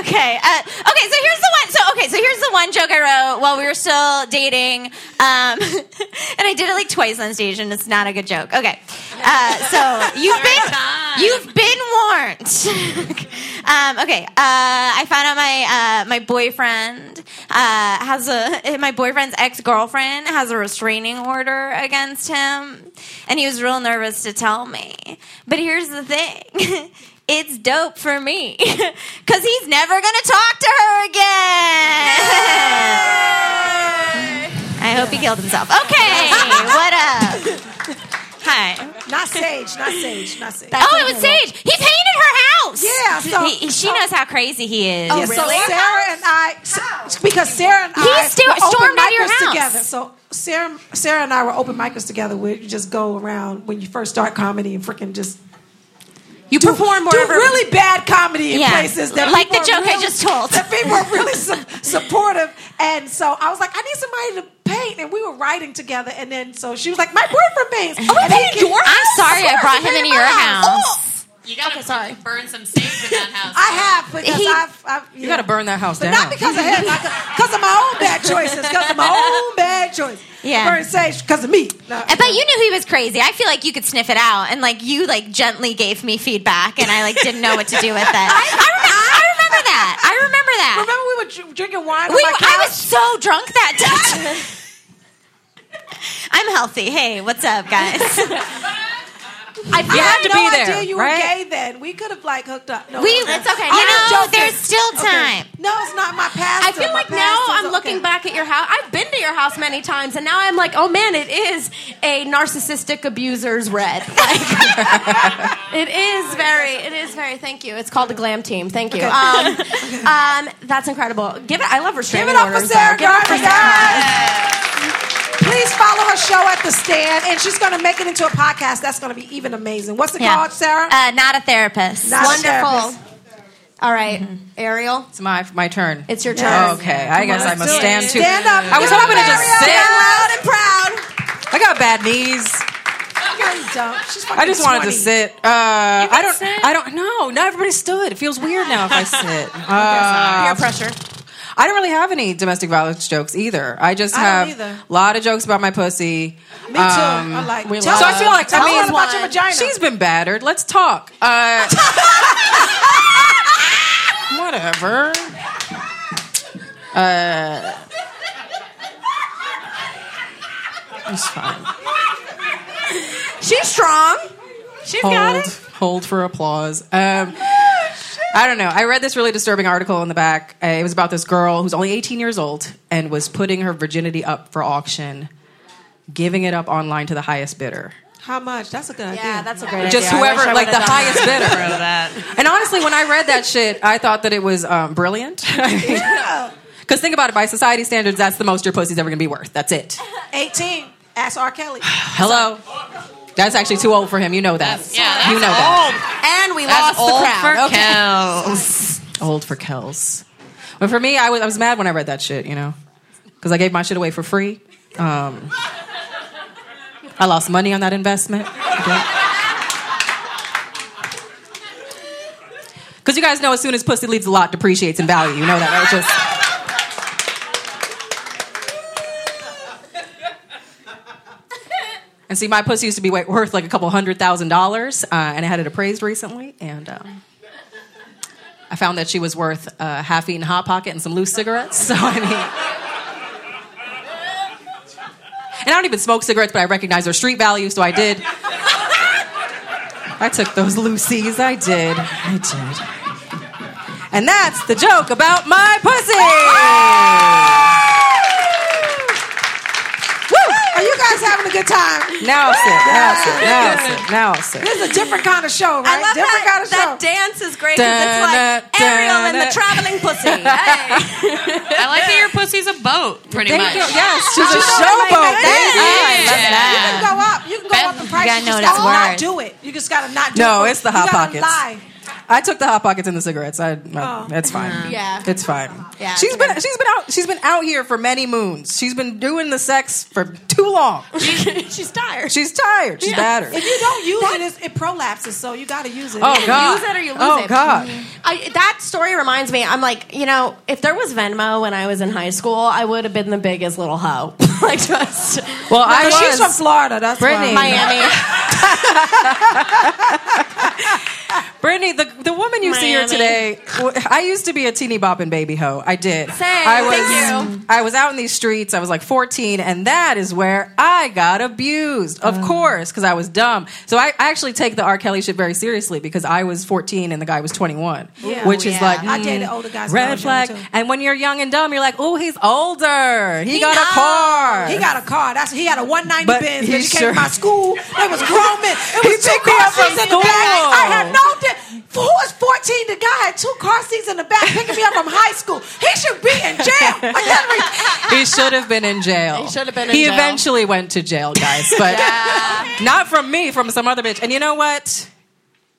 okay. Uh, okay, so here's the one. So okay, so here's the one joke I wrote while we were still dating. Um, and I did it like twice on stage, and it's not a good joke. Okay. Uh, so you've been you've been warned. um, okay. Uh, I found out my uh, my boyfriend uh, has a my boyfriend's ex-girlfriend has a restraining order against him, and he was real nervous to tell me. But here's the thing. It's dope for me because he's never going to talk to her again. I hope he killed himself. Okay, what up? Hi. Not Sage, not Sage, not Sage. That's oh, it was Sage. He painted her house. Yeah. So, he, she knows how crazy he is. Oh, yeah, really? So Sarah and I, how? Because Sarah and he I st- were stormed open your house. Together. So Sarah, Sarah and I were open micers together. We just go around when you first start comedy and freaking just... You do, perform wherever. Do really bad comedy in yeah. places that like the joke really, I just told. That people are really su- supportive, and so I was like, I need somebody to paint, and we were writing together, and then so she was like, my boyfriend paints. Oh, and he can, your I'm house? Sorry, I brought him into your house. house. You gotta okay, sorry. burn some sage in that house. I have because he, I've, I've yeah. you gotta burn that house but down. Not because of him, because of my own bad choices. Because of my own bad choices. Yeah, burn sage because of me. No. But you knew he was crazy. I feel like you could sniff it out, and like you like gently gave me feedback, and I like didn't know what to do with it. I, I, remember, I remember that. I remember that. Remember we were dr- drinking wine. We, on my couch? I was so drunk that day. I'm healthy. Hey, what's up, guys? I, I had to no be there. Idea you right? were gay then. We could have like hooked up. No, we, no. It's okay. No, no there's still time. Okay. No, it's not my pastor. I feel like now I'm okay. looking back at your house. I've been to your house many times, and now I'm like, oh man, it is a narcissistic abuser's red. Like, it is very. It is very. Thank you. It's called a glam team. Thank you. Okay. Um, um, that's incredible. Give it. I love restraining Give it orders. Up for Sarah Garner. Please follow her show at The Stand, and she's going to make it into a podcast. That's going to be even amazing. What's it yeah. called, Sarah? Uh, not a Therapist. Not Wonderful. A therapist. All right, mm-hmm. Ariel. It's my my turn. It's your turn. Yes. Okay, I Come guess on, I must stand, too. Stand up. I was Get hoping up, to just Ariel. Sit. Loud and proud. I got bad knees. No, you don't. She's fucking I just wanted twenty. To sit. Uh, I don't. Sit? I don't know. Not everybody stood. It feels weird now if I sit. Uh, Peer pressure. I don't really have any domestic violence jokes either. I just I have a lot of jokes about my pussy. Me too. Um, I like. So love, I feel like I mean, about your vagina. She's been battered. Let's talk. Uh, whatever. Uh, it's fine. She's strong. She's hold, got it. Hold for applause. Um, I don't know. I read this really disturbing article in the back. Uh, it was about this girl who's only eighteen years old and was putting her virginity up for auction, giving it up online to the highest bidder. How much? That's a good yeah, idea. Yeah, that's a great Just idea. Just whoever, I I like the highest that. Bidder. That. And honestly, when I read that shit, I thought that it was um, brilliant. I mean, yeah. Because think about it, by society standards, that's the most your pussy's ever going to be worth. That's it. eighteen. Ask R. Kelly. Hello. That's actually too old for him. You know that. That's, yeah, that's you know old. That. And we that's lost old the crowd. Old for okay. Kels. Old for Kels. But for me, I was I was mad when I read that shit. You know, because I gave my shit away for free. Um, I lost money on that investment. Because you guys know as soon as pussy leaves the lot, depreciates in value. You know that, right? Just... And see, my pussy used to be worth like a couple hundred thousand dollars, uh, and I had it appraised recently, and um, I found that she was worth a uh, half-eaten Hot Pocket and some loose cigarettes. So, I mean... And I don't even smoke cigarettes, but I recognize their street value, so I did. I took those loosies. I did. I did. And that's the joke about my pussy! You guys having a good time? Now it's it. Now it's it. Now it's it. Now it's it. This is a different kind of show, right? I love different that, kind of show. That dance is great because it's like da, Ariel da, and the traveling pussy. Hey. I like that your pussy's a boat, pretty Thank much. You. Yes, she's oh, a showboat. Like yeah. yeah. You can go up. You can go up in price. You gotta know that's word. Do it. You just gotta not do no, it. No, it's the Hot Pockets. Lie. I took the Hot Pockets and the cigarettes. I, I, oh. It's fine. Yeah, it's fine. Yeah, she's been she's been out she's been out here for many moons. She's been doing the sex for too long. she's tired. She's tired. She's yeah. battered. If you don't use that, it, it's, it prolapses. So you got to use it. Oh God! Use it or you lose oh, it. Oh God! I, that story reminds me. I'm like, you know, if there was Venmo when I was in high school, I would have been the biggest little hoe. Like just. Well, no, I was. She's from Florida. That's Brittany, Miami. Brittany, the the woman you Miami. See here today, I used to be a teeny bopping baby hoe. I did. Same. I was, Thank you. I was out in these streets. I was like fourteen, and that is where I got abused, of uh. course, because I was dumb. So I, I actually take the R. Kelly shit very seriously because I was fourteen and the guy was twenty-one, yeah. which is yeah. like mm, I dated older guys. Red flag. And when you're young and dumb, you're like, oh, he's older. He, he got knows. a car. He got a car. That's he had a one ninety but Benz. He, he came sure. to my school. It was grown men. It was two cars in the back. I had no. Who was fourteen? The guy had two car seats in the back picking me up from high school. He should be in jail. He should have been in jail. He should have been in he jail. He eventually went to jail, guys. But yeah. not from me, from some other bitch. And you know what?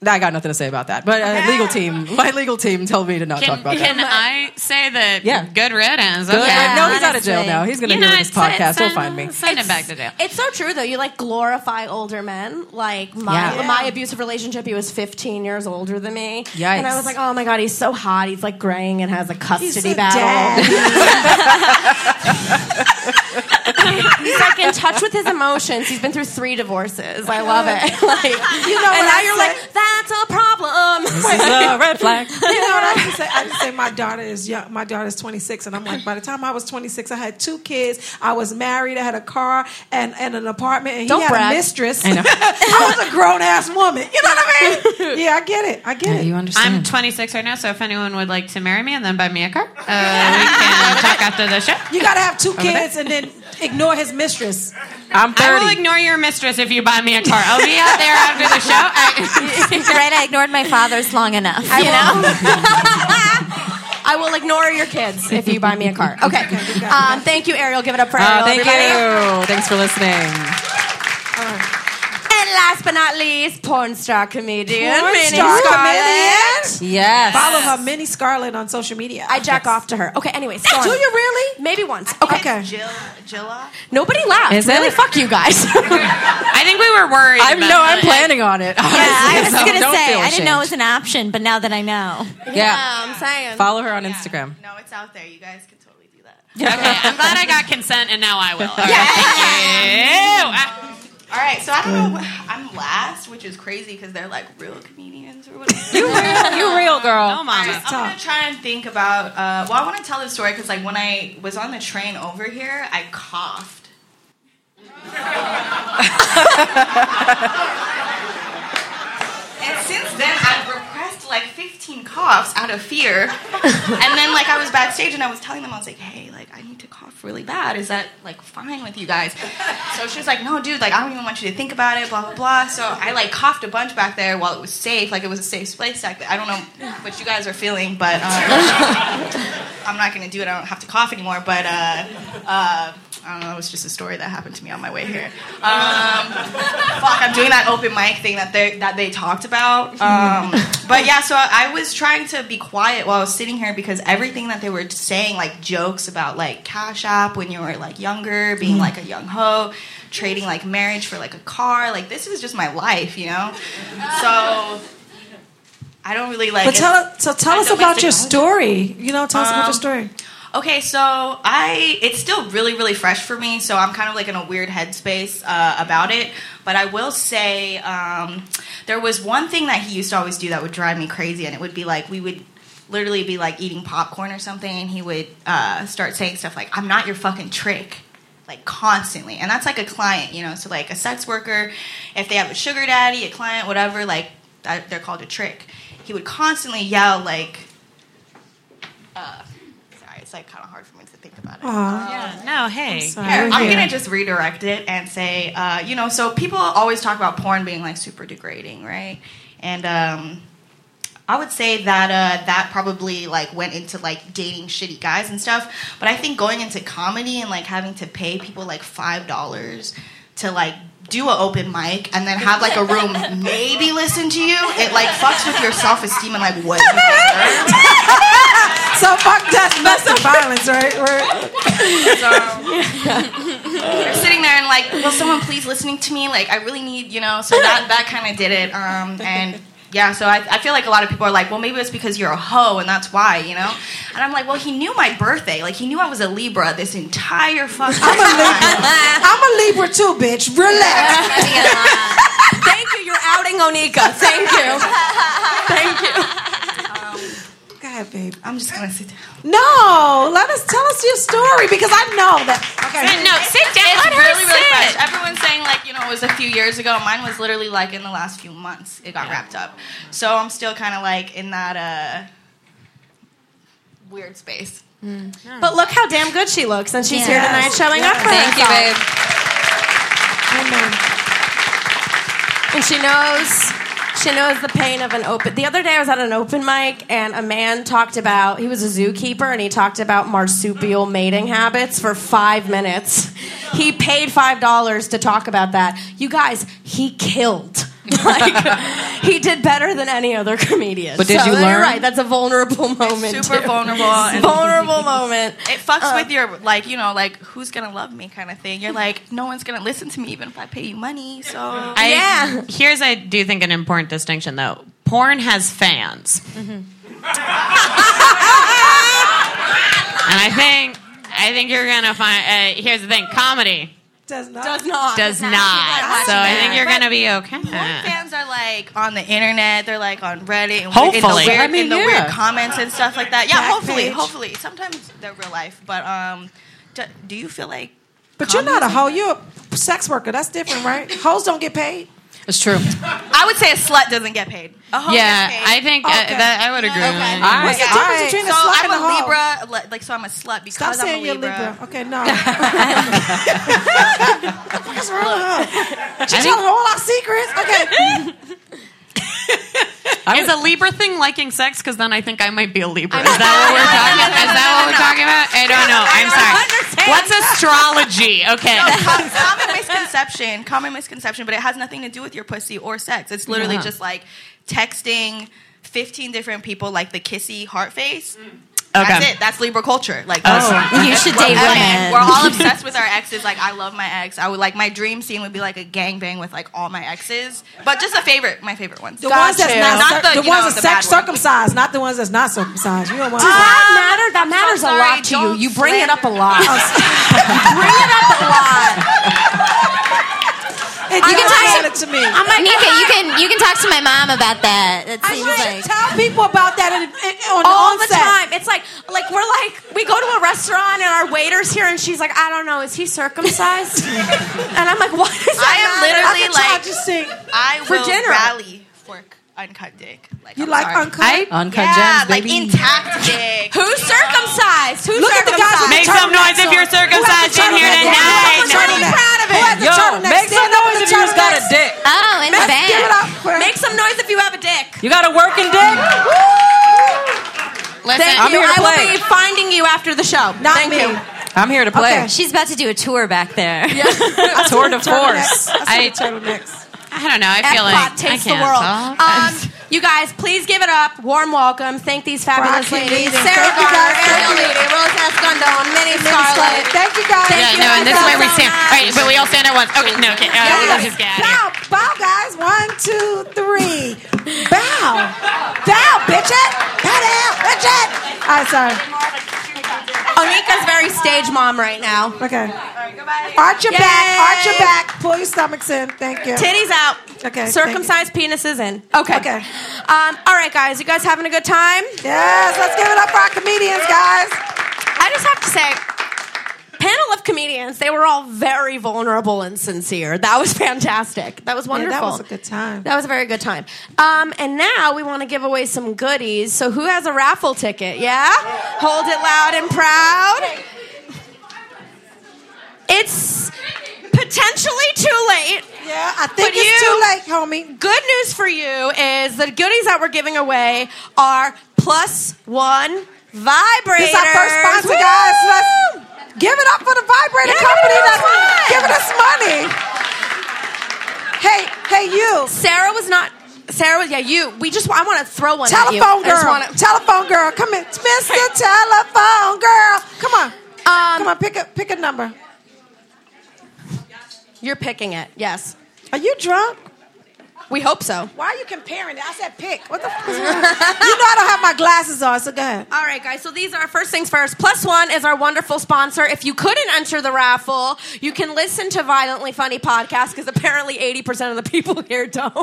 I got nothing to say about that. But uh, legal team, my legal team told me to not can, talk about can that. Can I say that yeah. good riddance? Okay. Good yeah, no, he's honestly. Out of jail now. He's going to hear know, this podcast. Send, He'll find me. Send it's, him back to jail. It's so true, though. You, like, glorify older men. Like, my, yeah. my abusive relationship, he was fifteen years older than me. Yikes. And I was like, oh, my God, he's so hot. He's, like, graying and has a custody he's battle. He's like in touch with his emotions. He's been through three divorces. I love it. Like, you know, and now I you're say, like, that's a problem. This is a red flag. You know what I used to say? I used to say my daughter is young. My daughter is twenty-six, and I'm like, by the time I was twenty-six, I had two kids. I was married. I had a car and, and an apartment. And he Don't had brag. a mistress. I know. I was a grown ass woman. You know what I mean? Yeah, I get it. I get yeah, it. You understand? I'm twenty-six right now, so if anyone would like to marry me and then buy me a car, uh, we can talk after the show. You gotta have two Over kids there. and then. Ignore his mistress. I'm thirty. I will ignore your mistress if you buy me a car. I'll be out there after the show. I- right, I ignored my father's long enough. I you will. know? I will ignore your kids if you buy me a car. Okay. Um, thank you, Ariel. Give it up for Ariel. Uh, thank everybody. you. Thanks for listening. Uh, and last but not least, porn star comedian porn Minnie star Scarlett. Comedian? Yes. Follow her, Minnie Scarlett, on social media. I jack yes. off to her. Okay, anyway. So do you really? Maybe once. Okay. okay. Jill, Jill. Nobody laughed. Is really? It? Fuck you guys. I think we were worried. I know. I'm planning on it. Honestly. Yeah, I was so gonna say I didn't know it was an option, but now that I know, yeah, yeah I'm saying follow her on yeah. Instagram. No, it's out there. You guys can totally do that. Yeah. Okay, I'm glad I got consent, and now I will. All right. Yeah. Thank you. All right, so I don't know. I'm last, which is crazy because they're like real comedians or whatever. you real, you real girl. No, mama. Right, I'm gonna try and think about. Uh, well, I want to tell this story because like when I was on the train over here, I coughed. And since then, I've repressed like fifteen coughs out of fear. And then like I was backstage and I was telling them, I was like, hey, like I need to cough really bad. Is that like fine with you guys? So she was like, no, dude, like I don't even want you to think about it, blah, blah, blah. So I like coughed a bunch back there while it was safe. Like it was a safe place. Back there. I don't know what you guys are feeling, but um, I'm not going to do it. I don't have to cough anymore. But uh, uh, I don't know, it was just a story that happened to me on my way here. Um, fuck, I'm doing that open mic thing that they that they talked about. Um, but yeah, so I, I was trying to be quiet while I was sitting here because everything that they were saying, like jokes about like Cash App when you were like younger, being like a young hoe, trading like marriage for like a car, like this is just my life, you know? So I don't really like. But tell so tell us about your story. You know, tell us um, about your story. Okay, so I it's still really really fresh for me, so I'm kind of like in a weird headspace uh, about it. But I will say um, there was one thing that he used to always do that would drive me crazy, and it would be like we would literally be like eating popcorn or something, and he would uh, start saying stuff like "I'm not your fucking trick." Like constantly, and that's like a client, you know. So like a sex worker, if they have a sugar daddy, a client, whatever, like that, they're called a trick. He would constantly yell, like, uh, sorry, it's, like, kind of hard for me to think about it. Uh, yeah, no, hey. I'm, sorry, yeah, I'm going to just redirect it and say, uh, you know, so people always talk about porn being, like, super degrading, right? And um, I would say that uh, that probably, like, went into, like, dating shitty guys and stuff. But I think going into comedy and, like, having to pay people, like, five dollars to, like, do an open mic and then have like a room maybe listen to you, it like fucks with your self-esteem and like what you deserve. So fuck death, domestic violence, right? We're so, you're sitting there and like, will someone please listening to me? Like I really need, you know, so that that kind of did it. Um, and yeah, so I, I feel like a lot of people are like, well, maybe it's because you're a hoe and that's why, you know? And I'm like, well, he knew my birthday. Like, he knew I was a Libra this entire fucking I'm time. A Libra. I'm a Libra too, bitch. Relax. Thank you. You're outing Onika. Thank you. Thank you. Um, Go ahead, babe. I'm just going to sit down. No. Let us tell us your story because I know that. Okay. Sit, no, sit down. It's really, really sit. Fresh. Everyone's saying, like, you know, it was a few years ago. Mine was literally like in the last few months it got yeah. wrapped up. So I'm still kind of like in that uh, weird space. Mm. Yeah. But look how damn good she looks, and she's yes. here tonight showing yes. up for Thank herself. Thank you, babe. Amen. And she knows. She knows the pain of an open... The other day I was at an open mic, and a man talked about... He was a zookeeper, and he talked about marsupial mating habits for five minutes. He paid five dollars to talk about that. You guys, he killed. Like, he did better than any other comedian. But did so, you learn? You're right, that's a vulnerable moment. It's super too. vulnerable. And vulnerable moment. It fucks uh, with your, like, you know, like, who's going to love me kind of thing. You're like, no one's going to listen to me even if I pay you money, so... I, yeah. Here's, I do think, an important distinction, though. Porn has fans. Mm-hmm. And I think, I think you're going to find... Uh, here's the thing, comedy... Does not. Does not. Does not. not. So I think you're going to be okay. Porn fans are, like, on the internet. They're, like, on Reddit. And hopefully. In the weird, I mean, in the yeah. weird comments and stuff like that. Yeah, Back hopefully. Page. Hopefully. Sometimes they're real life. But um, do, do you feel like... But you're not a hoe. You're a sex worker. That's different, right? Hoes don't get paid. It's true. I would say a slut doesn't get paid. A hoe yeah, gets paid. I think okay. uh, that I would agree. Okay. With All right. What's the difference right. between so a slut I'm and a hoe? I'm a Libra, like so I'm a slut because Stop I'm saying a Libra. You're Libra. Okay, no. What's wrong with her? She's trying to hold our secrets. Okay. Is a Libra thing liking sex? Because then I think I might be a Libra. Is that what we're talking about? Is that what we're talking about? I don't know. I'm sorry. What's astrology? Okay. No, com- common misconception. Common misconception, but it has nothing to do with your pussy or sex. It's literally yeah. just like texting fifteen different people like the kissy heart face. Mm. Okay. That's it. That's Libra culture. Like, that's, oh, that's, you should date women. We're all obsessed with our exes. Like, I love my ex. I would like my dream scene would be like a gangbang with like all my exes, but just a favorite, my favorite ones. The God ones that's not, not the, the ones know, that's the sex circumcised, ones. Not the ones that's not circumcised. You don't want Does to that matter? That matters so sorry, a lot to you. You bring slander. It up a lot. You bring it up a lot. It you can talk to, it to me. I'm like, Nika, you can you can talk to my mom about that. It seems I like tell people about that in, in, on all the onset. Time. It's like like we're like we go to a restaurant and our waiter's here and she's like, I don't know, is he circumcised? And I'm like, what is that? I am literally I like sing I will for dinner. Rally for uncut dick. Like, you I'm like sorry. uncut, I, uncut yeah, gems, baby. Like intact dick. Who's circumcised? Who's Look circumcised? Make some noise if you're circumcised in here tonight. I'm pretty proud of it. Yo, make some noise if you've got a dick. Oh, in the band. Make some noise if you have a dick. You got a working dick. Listen, I'm here to play. I will be finding you after the show. Not me. I'm here to play. Okay. She's about to do a tour back there. Yeah. Tour de force. I, I don't know. I feel Epcot like takes I can't the world. Um, you guys, please give it up. Warm welcome. Thank these fabulous Rocky ladies. Sarah Garner, Ariel Leedy, Rosa Escandon, Minnie Scarlett. Thank you guys. Yeah, no, and this is where we stand. All right, but we all stand at once. Okay, no, okay. Uh, just get out of here. Bow, bow, guys. One, two, three. Bow. Bow, bitch it. Pat it out, bitch it. All right, sorry. Onika's very stage mom right now. Okay. Arch your Yay. back, arch your back, pull your stomachs in. Thank you. Titties out. Okay. Circumcised penises in. Okay. Okay. Um, all right, guys. You guys having a good time? Yes. Let's give it up for our comedians, guys. I just have to say, panel of comedians, they were all very vulnerable and sincere. That was fantastic. That was wonderful. Yeah, that was a good time. That was a very good time. Um, and now we want to give away some goodies. So who has a raffle ticket? Yeah? Hold it loud and proud. It's potentially too late. Yeah, I think but it's you, too late, homie. Good news for you is the goodies that we're giving away are Plus One Vibrators. This is our first sponsor, Woo! guys. Let's give it up for the vibrator yeah, company that's giving us money. Hey, hey, you. Sarah was not... Sarah was... Yeah, you. We just... I want to throw one telephone at you. Girl. I just wanna... Telephone girl. Come in. Mister Hey. Telephone girl. Come on. Um, Come on, pick a, pick a number. You're picking it, yes. Are you drunk? We hope so. Why are you comparing it? I said pick. What the fuck is wrong? You know I don't have my glasses on, so go ahead. All right, guys, so these are first things first. Plus One is our wonderful sponsor. If you couldn't enter the raffle, you can listen to Violently Funny podcast because apparently eighty percent of the people here don't.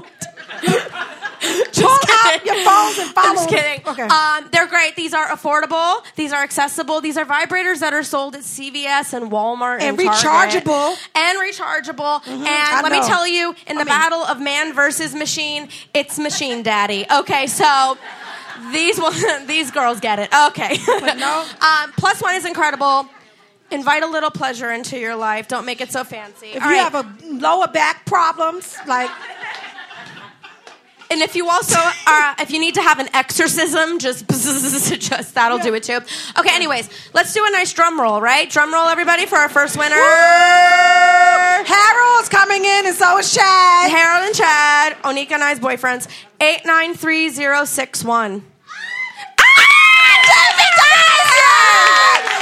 Pull out your phones and follow. I'm just kidding. Okay. Um, they're great. These are affordable. These are accessible. These are vibrators that are sold at C V S and Walmart and, and rechargeable. And rechargeable. Mm-hmm. And I let know. me tell you, in the I mean, battle of man versus machine, it's machine daddy. Okay, so... These one, these girls get it. Okay. But no. um, Plus One is incredible. Invite a little pleasure into your life. Don't make it so fancy. If All you right. have a lower back problems, like... And if you also, are, if you need to have an exorcism, just, just that'll do it too. Okay, anyways, let's do a nice drum roll, right? Drum roll, everybody, for our first winner. Woo! Harold's coming in, and so is Chad. Harold and Chad, Onika and I's boyfriends. eight nine three zero six one.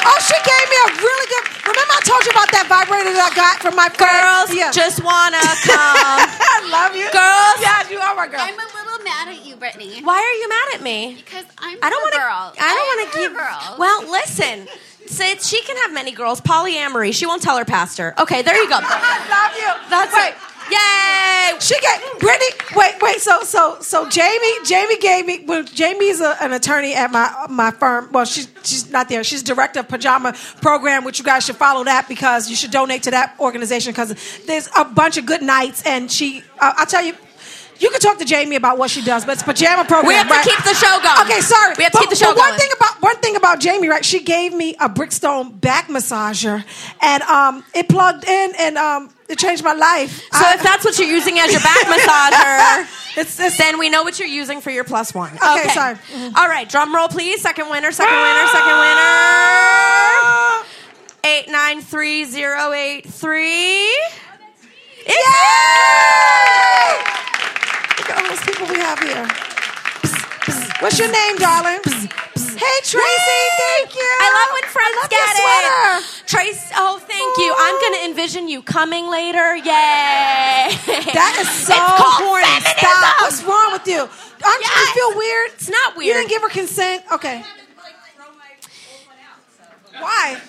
Oh, she gave me a really good... Remember I told you about that vibrator that I got from my friend? Girls yeah. just want to come. I love you. Girls. Yeah, you are my girl. I'm a little mad at you, Brittany. Why are you mad at me? Because I'm I don't wanna, girl. I don't want to give... Girl. Well, listen. So she can have many girls. Polyamory. She won't tell her pastor. Okay, there you go. I love you. That's Wait. it. Yay! She got Brittany. Wait, wait. So, so, so Jamie. Jamie gave me. Well, Jamie's a, an attorney at my my firm. Well, she's she's not there. She's director of Pajama Program, which you guys should follow that because you should donate to that organization because there's a bunch of good nights. And she, uh, I'll tell you. You can talk to Jamie about what she does, but it's Pajama Program. We have to right? keep the show going. Okay, sorry. We have to but, keep the show but one going. Thing about, one thing about Jamie, right, she gave me a Brickstone back massager, and um, it plugged in, and um, it changed my life. So I, if that's what you're using as your back massager, it's, it's, then we know what you're using for your Plus One. Okay, okay. sorry. Mm-hmm. All right, drum roll, please. Second winner, second winner, second winner. eight nine three zero eight three. Yay! Look at all those people we have here. Psst, psst, What's your name, darling? Psst, psst. Hey, Tracy, Yay! Thank you. I love when friends I love get your sweater. it. Trace, oh, thank Ooh. you. I'm going to envision you coming later. Yay. That is so it's called corny. Feminism. Stop. What's wrong with you? Aren't yes. you feel weird? It's not weird. You didn't give her consent? Okay. Why?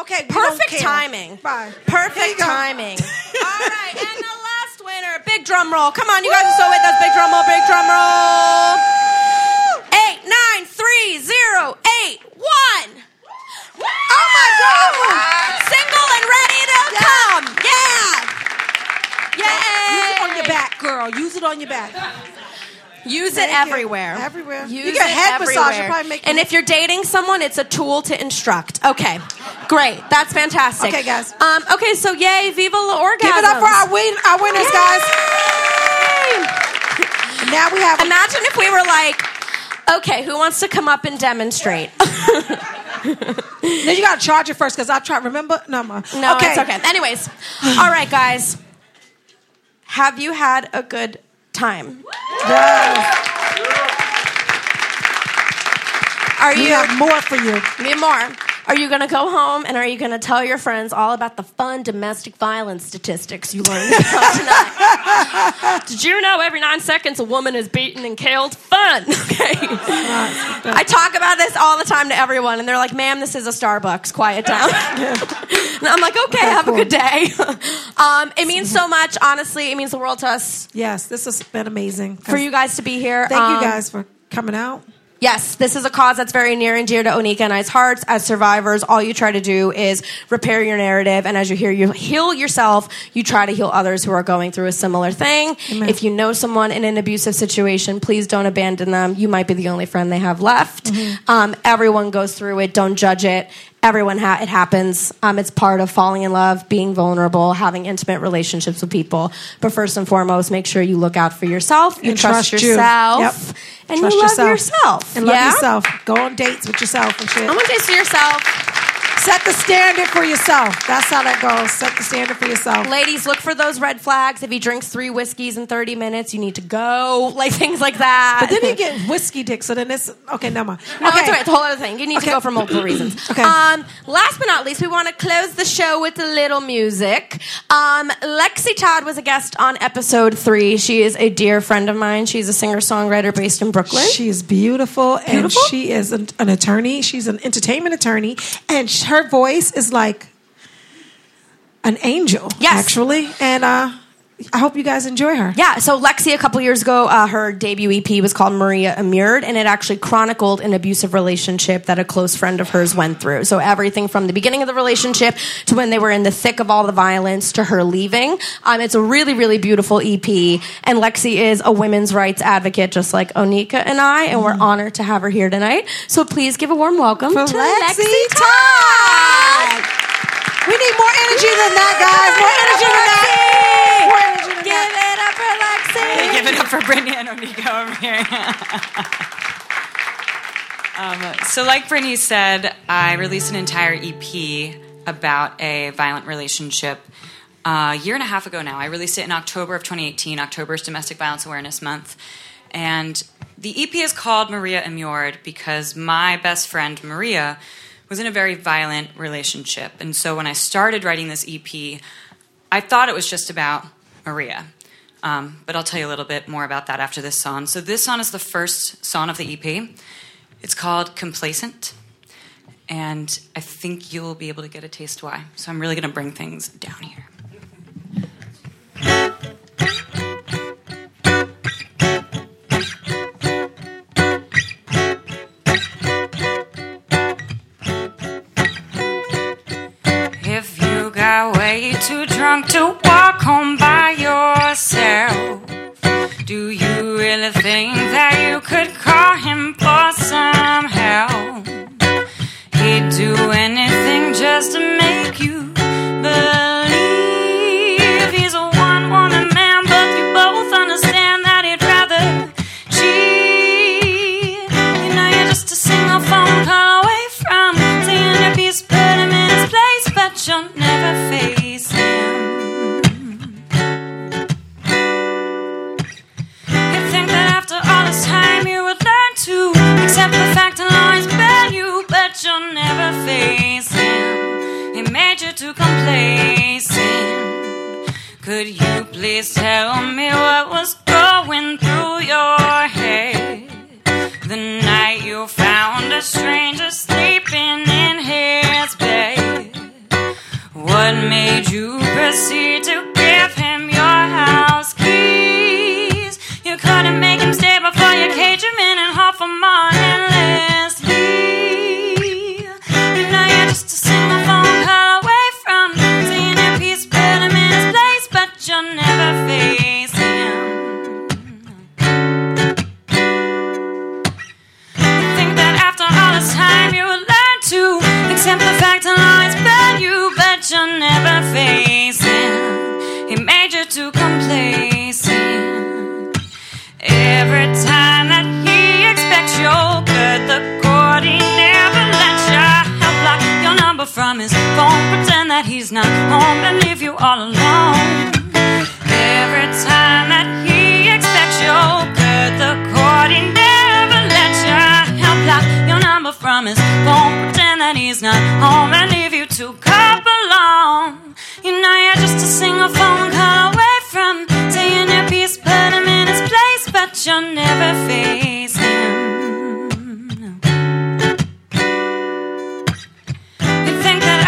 Okay. Perfect timing. Bye. Perfect timing. All right. And the last winner. Big drum roll. Come on. You Woo! guys are so with us. Big drum roll. Big drum roll. eight nine three zero eight one. Woo! Oh, my God. Single and ready to yeah. come. Yeah. Yay. Use it on your back, girl. Use it on your back. Use Thank it everywhere. You. Everywhere. Use you get head massage. You'll probably make and if you're dating someone, it's a tool to instruct. Okay. Great. That's fantastic. Okay, guys. Um, okay, so yay, Viva La Orgasms. Give it up for our, win- our winners, yay! guys. And now we have... Imagine if we were like, okay, who wants to come up and demonstrate? No, you got to charge it first because I tried. Remember? No, ma. No, okay. It's okay. Anyways. All right, guys. Have you had a good time? Yes. Are you, we have more for you. Me more. Are you going to go home and are you going to tell your friends all about the fun domestic violence statistics you learned from tonight? Did you know every nine seconds a woman is beaten and killed? Fun. Okay. I talk about this all the time to everyone, and they're like, "Ma'am, this is a Starbucks. Quiet down." Yeah. And I'm like, "Okay, okay have cool. a good day." Um, it means so much, honestly. It means the world to us. Yes, this has been amazing for you guys to be here. Thank um, you guys for coming out. Yes, this is a cause that's very near and dear to Onika and I's hearts. As survivors, all you try to do is repair your narrative, and as you hear, you heal yourself. You try to heal others who are going through a similar thing. Amen. If you know someone in an abusive situation, please don't abandon them. You might be the only friend they have left. Mm-hmm. Um, everyone goes through it. Don't judge it. Everyone, ha- it happens. Um, it's part of falling in love, being vulnerable, having intimate relationships with people. But first and foremost, make sure you look out for yourself. You trust, trust yourself. You. Yep. And trust you love yourself. yourself. And love yeah? yourself. Go on dates with yourself and shit. Go on dates with yourself. Set the standard for yourself. That's how that goes. Set the standard for yourself. Ladies, look for those red flags. If he drinks three whiskeys in thirty minutes, you need to go. Like, things like that. But then you get whiskey dick, so then it's... Okay, never mind. No, okay. It's all right. It's a whole other thing. You need okay. to go for multiple reasons. Okay. Um, last but not least, we want to close the show with a little music. Um, Lexi Todd was a guest on episode three. She is a dear friend of mine. She's a singer-songwriter based in Brooklyn. She is beautiful. Beautiful? And she is an, an attorney. She's an entertainment attorney. And she... Her voice is like an angel, yes. actually, and uh, I hope you guys enjoy her. Yeah, so Lexi, a couple years ago, uh, her debut E P was called Maria Immured, and it actually chronicled an abusive relationship that a close friend of hers went through. So everything from the beginning of the relationship to when they were in the thick of all the violence to her leaving. Um, it's a really, really beautiful E P, and Lexi is a women's rights advocate, just like Onika and I, and we're honored to have her here tonight. So please give a warm welcome For to Lexi, Lexi Todd. We need more energy than that, guys. More energy than that. More energy than Give that. it up for Lexi. Hey, give it up for Brittany and Onika over here. um, so like Brittany said, I released an entire E P about a violent relationship uh, a year and a half ago now. I released it in October of twenty eighteen. October is Domestic Violence Awareness Month. And the E P is called Maria Immured because my best friend, Maria, was in a very violent relationship. And so when I started writing this E P, I thought it was just about Maria. Um, but I'll tell you a little bit more about that after this song. So this song is the first song of the E P. It's called Complacent. And I think you'll be able to get a taste why. So I'm really going to bring things down here. Too drunk to walk home by yourself. Do you really think that you could call him for some help? He'd do anything just to make you believe he's a one-woman man, but you both understand that he'd rather cheat. You know you're just a single phone call away from saying a piece, put him in his place, but you'll never fade. Except the fact he'll always burn you, but you'll never face him. He made you too complacent. Could you please tell me what was going through your head the night you found a stranger sleeping in his bed? What made you proceed to give him your house keys? You couldn't make him stay before you cage him in and haul for more. Accept the fact I'll always burn you, but you'll never face it. he's not home to leave you all alone. Every time that he expects your birth, the cord, he never lets you. He'll block your number from his phone, pretend that he's not home and leave you to cop alone. You know you're just a single phone call away from saying your piece, put him in his place, but you'll never face him.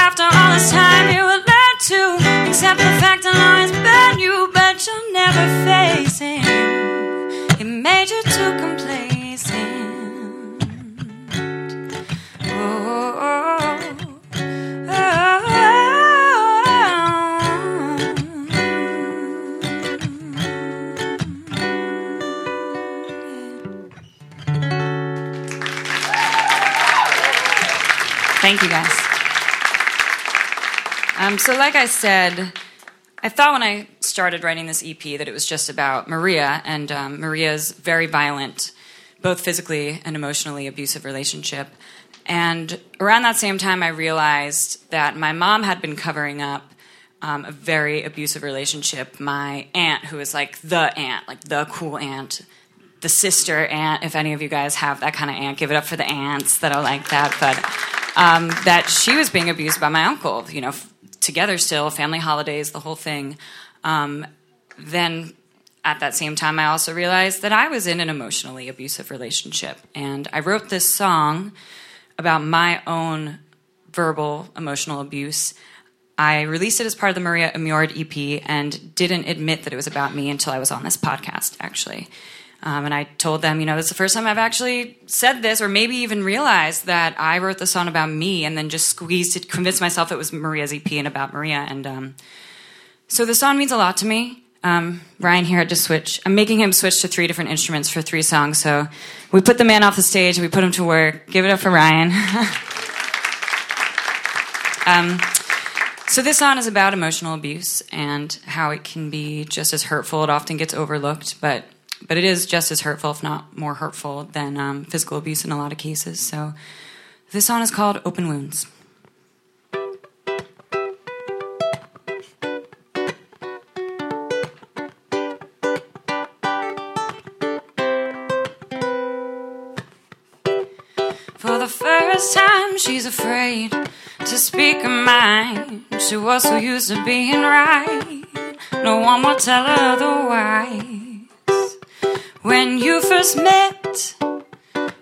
After all this time you were led to accept the fact that lies bad you, but you'll never face him. It made you too complacent. Oh, oh, oh. Thank you guys. Um, so like I said, I thought when I started writing this E P that it was just about Maria and um, Maria's very violent, both physically and emotionally abusive relationship. And around that same time, I realized that my mom had been covering up um, a very abusive relationship. My aunt, who is like the aunt, like the cool aunt, the sister aunt. If any of you guys have that kind of aunt, give it up for the aunts that are like that. But um, that she was being abused by my uncle, you know, together still, family holidays, the whole thing. Um, then at that same time, I also realized that I was in an emotionally abusive relationship. And I wrote this song about my own verbal emotional abuse. I released it as part of the Maria Immured E P and didn't admit that it was about me until I was on this podcast, actually. Um, and I told them, you know, that's the first time I've actually said this or maybe even realized that I wrote the song about me and then just squeezed it, convinced myself it was Maria's E P and about Maria. And um, so the song means a lot to me. Um, Ryan here had to switch. I'm making him switch to three different instruments for three songs. So we put the man off the stage. We put him to work. Give it up for Ryan. um, so this song is about emotional abuse and how it can be just as hurtful. It often gets overlooked, but... But it is just as hurtful, if not more hurtful, than um, physical abuse in a lot of cases. So this song is called Open Wounds. For the first time, she's afraid to speak her mind. She was so used to being right. No one will tell her otherwise. When you first met,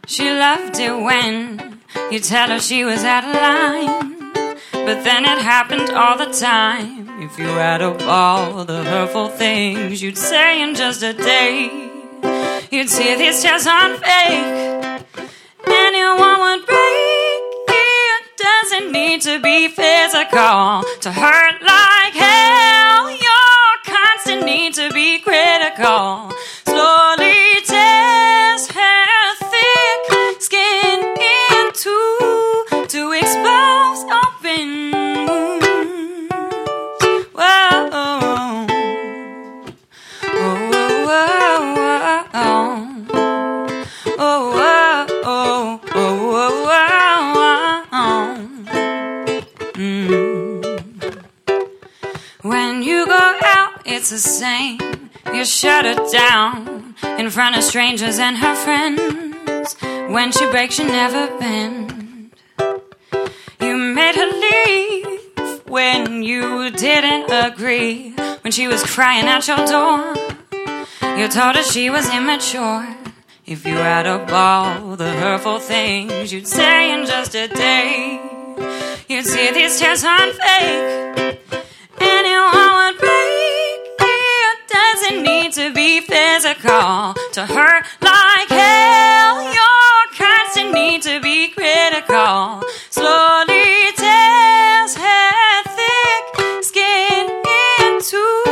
she loved it when you tell her she was out of line. But then it happened all the time. If you add up all the hurtful things you'd say in just a day, you'd see these tears aren't fake. Anyone would break. It doesn't need to be physical to hurt like hell. Your constant need to be critical slowly tears her thick skin in two to expose open wounds. Whoa, whoa, whoa, whoa, whoa, whoa, whoa, whoa. Mm. When you go out, it's the same. You shut her down in front of strangers and her friends. When she breaks, you never bend. You made her leave when you didn't agree. When she was crying at your door, you told her she was immature. If you add up all the hurtful things you'd say in just a day, you'd see these tears aren't fake. Anyone would break. Doesn't need to be physical to hurt like hell. Your constant need to be critical slowly tears her thick skin in two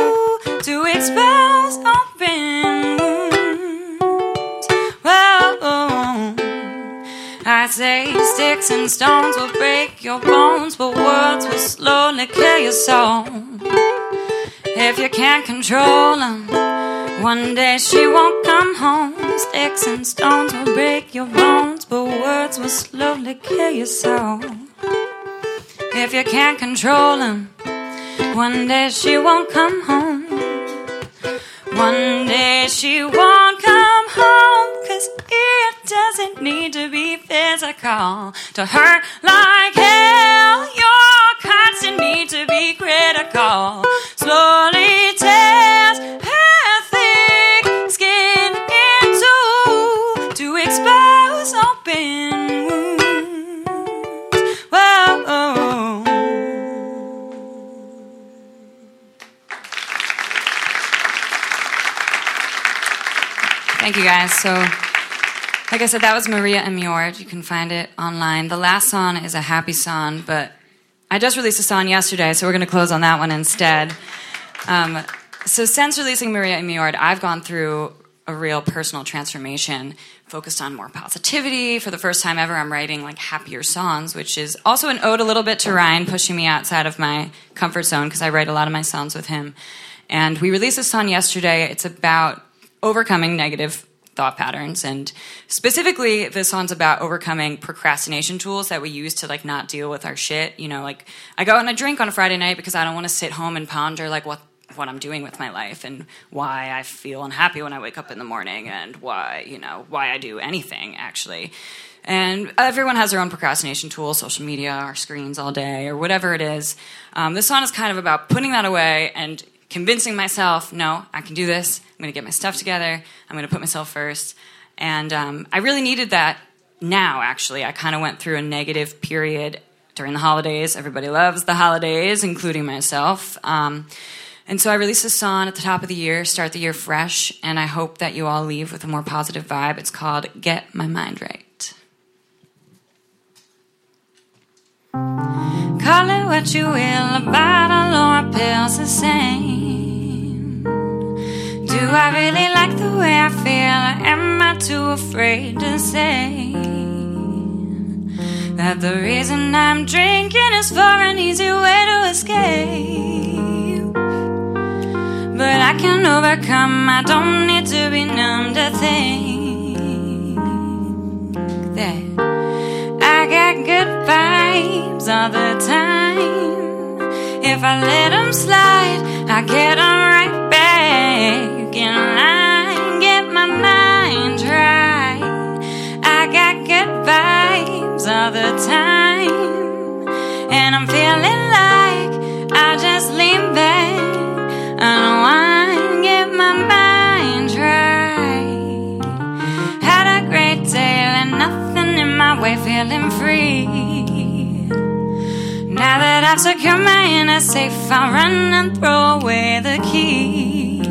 to expose open wounds. Whoa. I say sticks and stones will break your bones, but words will slowly kill your soul. If you can't control them, one day she won't come home. Sticks and stones will break your bones, but words will slowly kill your soul. If you can't control them, One day she won't come home. One day she won't come home. 'Cause it doesn't need to be physical. To her, like hell, your constant need to be critical. Slowly tears her thick skin in two to expose open wounds. Whoa. Thank you guys. So, like I said, that was Maria Immured. You can find it online. The last song is a happy song, but I just released a song yesterday, so we're going to close on that one instead. Um, so since releasing Maria Immured, I've gone through a real personal transformation, focused on more positivity. For the first time ever, I'm writing like happier songs, which is also an ode a little bit to Ryan, pushing me outside of my comfort zone, because I write a lot of my songs with him. And we released a song yesterday. It's about overcoming negative thought patterns, and specifically this song's about overcoming procrastination tools that we use to like not deal with our shit. You know, like I go and I drink on a Friday night because I don't want to sit home and ponder like what what I'm doing with my life and why I feel unhappy when I wake up in the morning and why, you know, why I do anything actually. And everyone has their own procrastination tool, social media, our screens all day or whatever it is. Um, this song is kind of about putting that away and convincing myself, no, I can do this. I'm going to get my stuff together. I'm going to put myself first. And um, I really needed that now, actually. I kind of went through a negative period during the holidays. Everybody loves the holidays, including myself. Um, and so I released a song at the top of the year, start the year fresh, and I hope that you all leave with a more positive vibe. It's called Get My Mind Right. Call it what you will, a bottle or a pill's the same. Do I really like the way I feel, or am I too afraid to say that the reason I'm drinking is for an easy way to escape? But I can overcome, I don't need to be numb to think that I got good vibes all the time. If I let them slide, I get them right back in line. Get my mind right. I got good vibes all the time. And I'm feeling like I just lean back, unwind, get my mind right. Had a great day and nothing in my way, feeling free. Now that I've secured my inner safe, I'll run and throw away the key.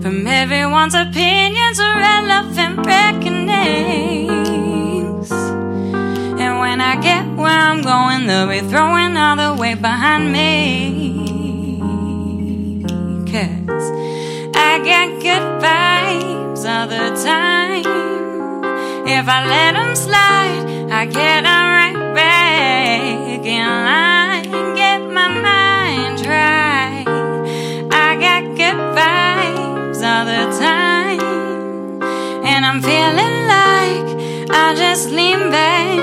From everyone's opinions, irrelevant reckonings. And when I get where I'm going, they'll be throwing all the weight behind me. 'Cause I get good vibes all the time. If I let them slide, I get them right back in line. Get my mind right. I got good vibes all the time. And I'm feeling like I just lean back,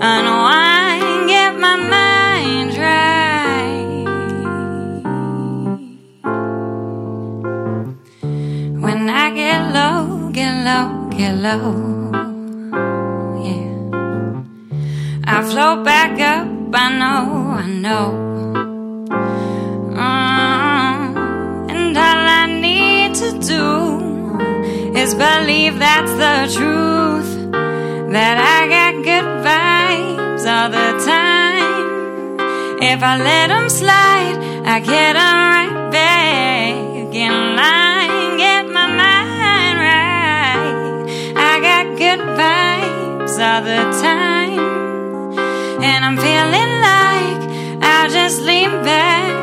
unwind, get my mind right. When I get low, get low, get low, I float back up, I know, I know. Mm-hmm. And all I need to do is believe that's the truth, that I got good vibes all the time. If I let them slide, I get them right back in line. Get my mind right. I got good vibes all the time. And I'm feeling like I'll just lean back,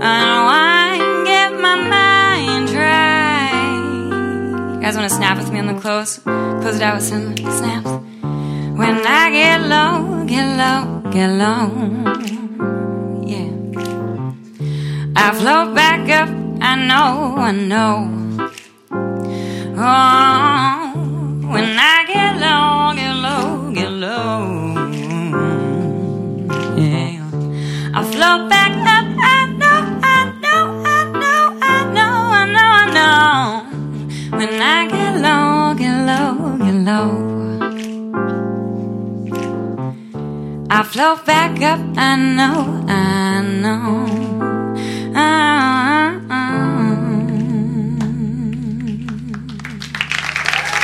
unwind, get my mind right. You guys want to snap with me on the close? Close it out with some snaps. When I get low, get low, get low, yeah, I float back up, I know, I know. Oh, when I get low, get low, get low, I float low. I float back up, I know, I know. Ah, ah, ah.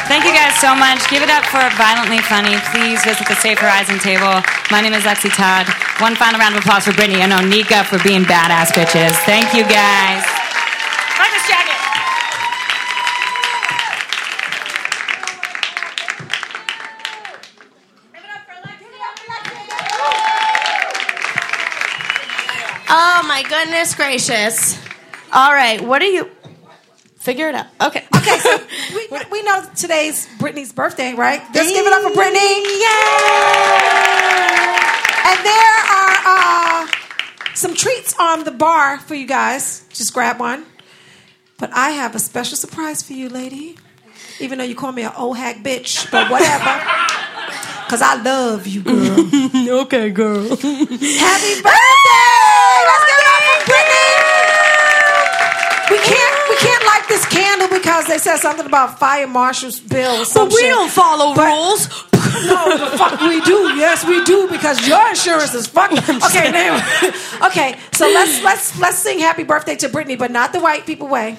Thank you guys so much. Give it up for Violently Funny. Please visit the Safe Horizon table. My name is Lexi Todd. One final round of applause for Brittany and Onika for being badass bitches. Thank you guys. Oh, my goodness gracious. All right, what are you... Figure it out. Okay. Okay, so we, we know today's Brittany's birthday, right? Let's give it up for Brittany. Yay! And there are uh, some treats on the bar for you guys. Just grab one. But I have a special surprise for you, lady. Even though you call me an old hag bitch, but whatever. Because I love you, girl. Okay, girl. Happy birthday! Let's give it up for Brittany! We can't, we can't light this candle because they said something about fire marshal's bill or some But we shit. Don't follow but, rules. No, the fuck we do. Yes, we do because your insurance is fucking... Okay, now, okay, so let's, let's, let's sing happy birthday to Brittany, but not the white people way.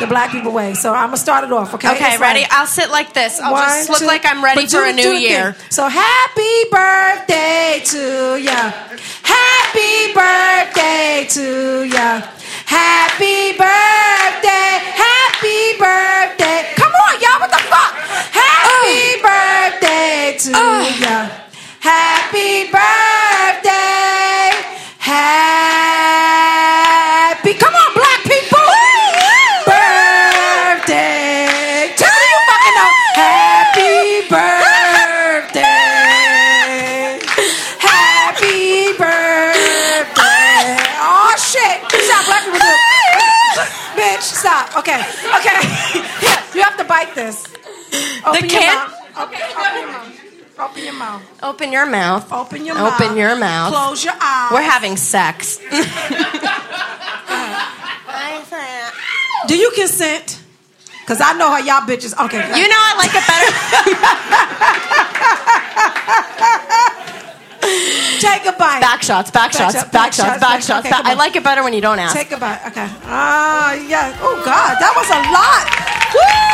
The black people way. So I'm going to start it off, okay? Okay, it's ready? Like, I'll sit like this. I'll one, just look two, like I'm ready for do, a new year. Thing. So happy birthday to ya. Happy birthday to ya. Happy birthday. Happy birthday. Come on, y'all. What the fuck? Happy uh, birthday to uh, ya. Happy birthday. Happy. Come on, black people. Stop. Okay. Okay. Yeah. You have to bite this. Open the your kid? Mouth. Okay. Open your mouth. Open your mouth. Open your mouth. Open your mouth. Open your mouth. Close your eyes. We're having sex. Do you consent? Because I know how y'all bitches... Okay. You know I like it better. Take a bite. Back shots, back, back shots, shot, back shots, back shots. Back shots. Okay, I like it better when you don't ask. Take a bite. Okay. Ah, uh, yeah. Oh, God. That was a lot. Woo!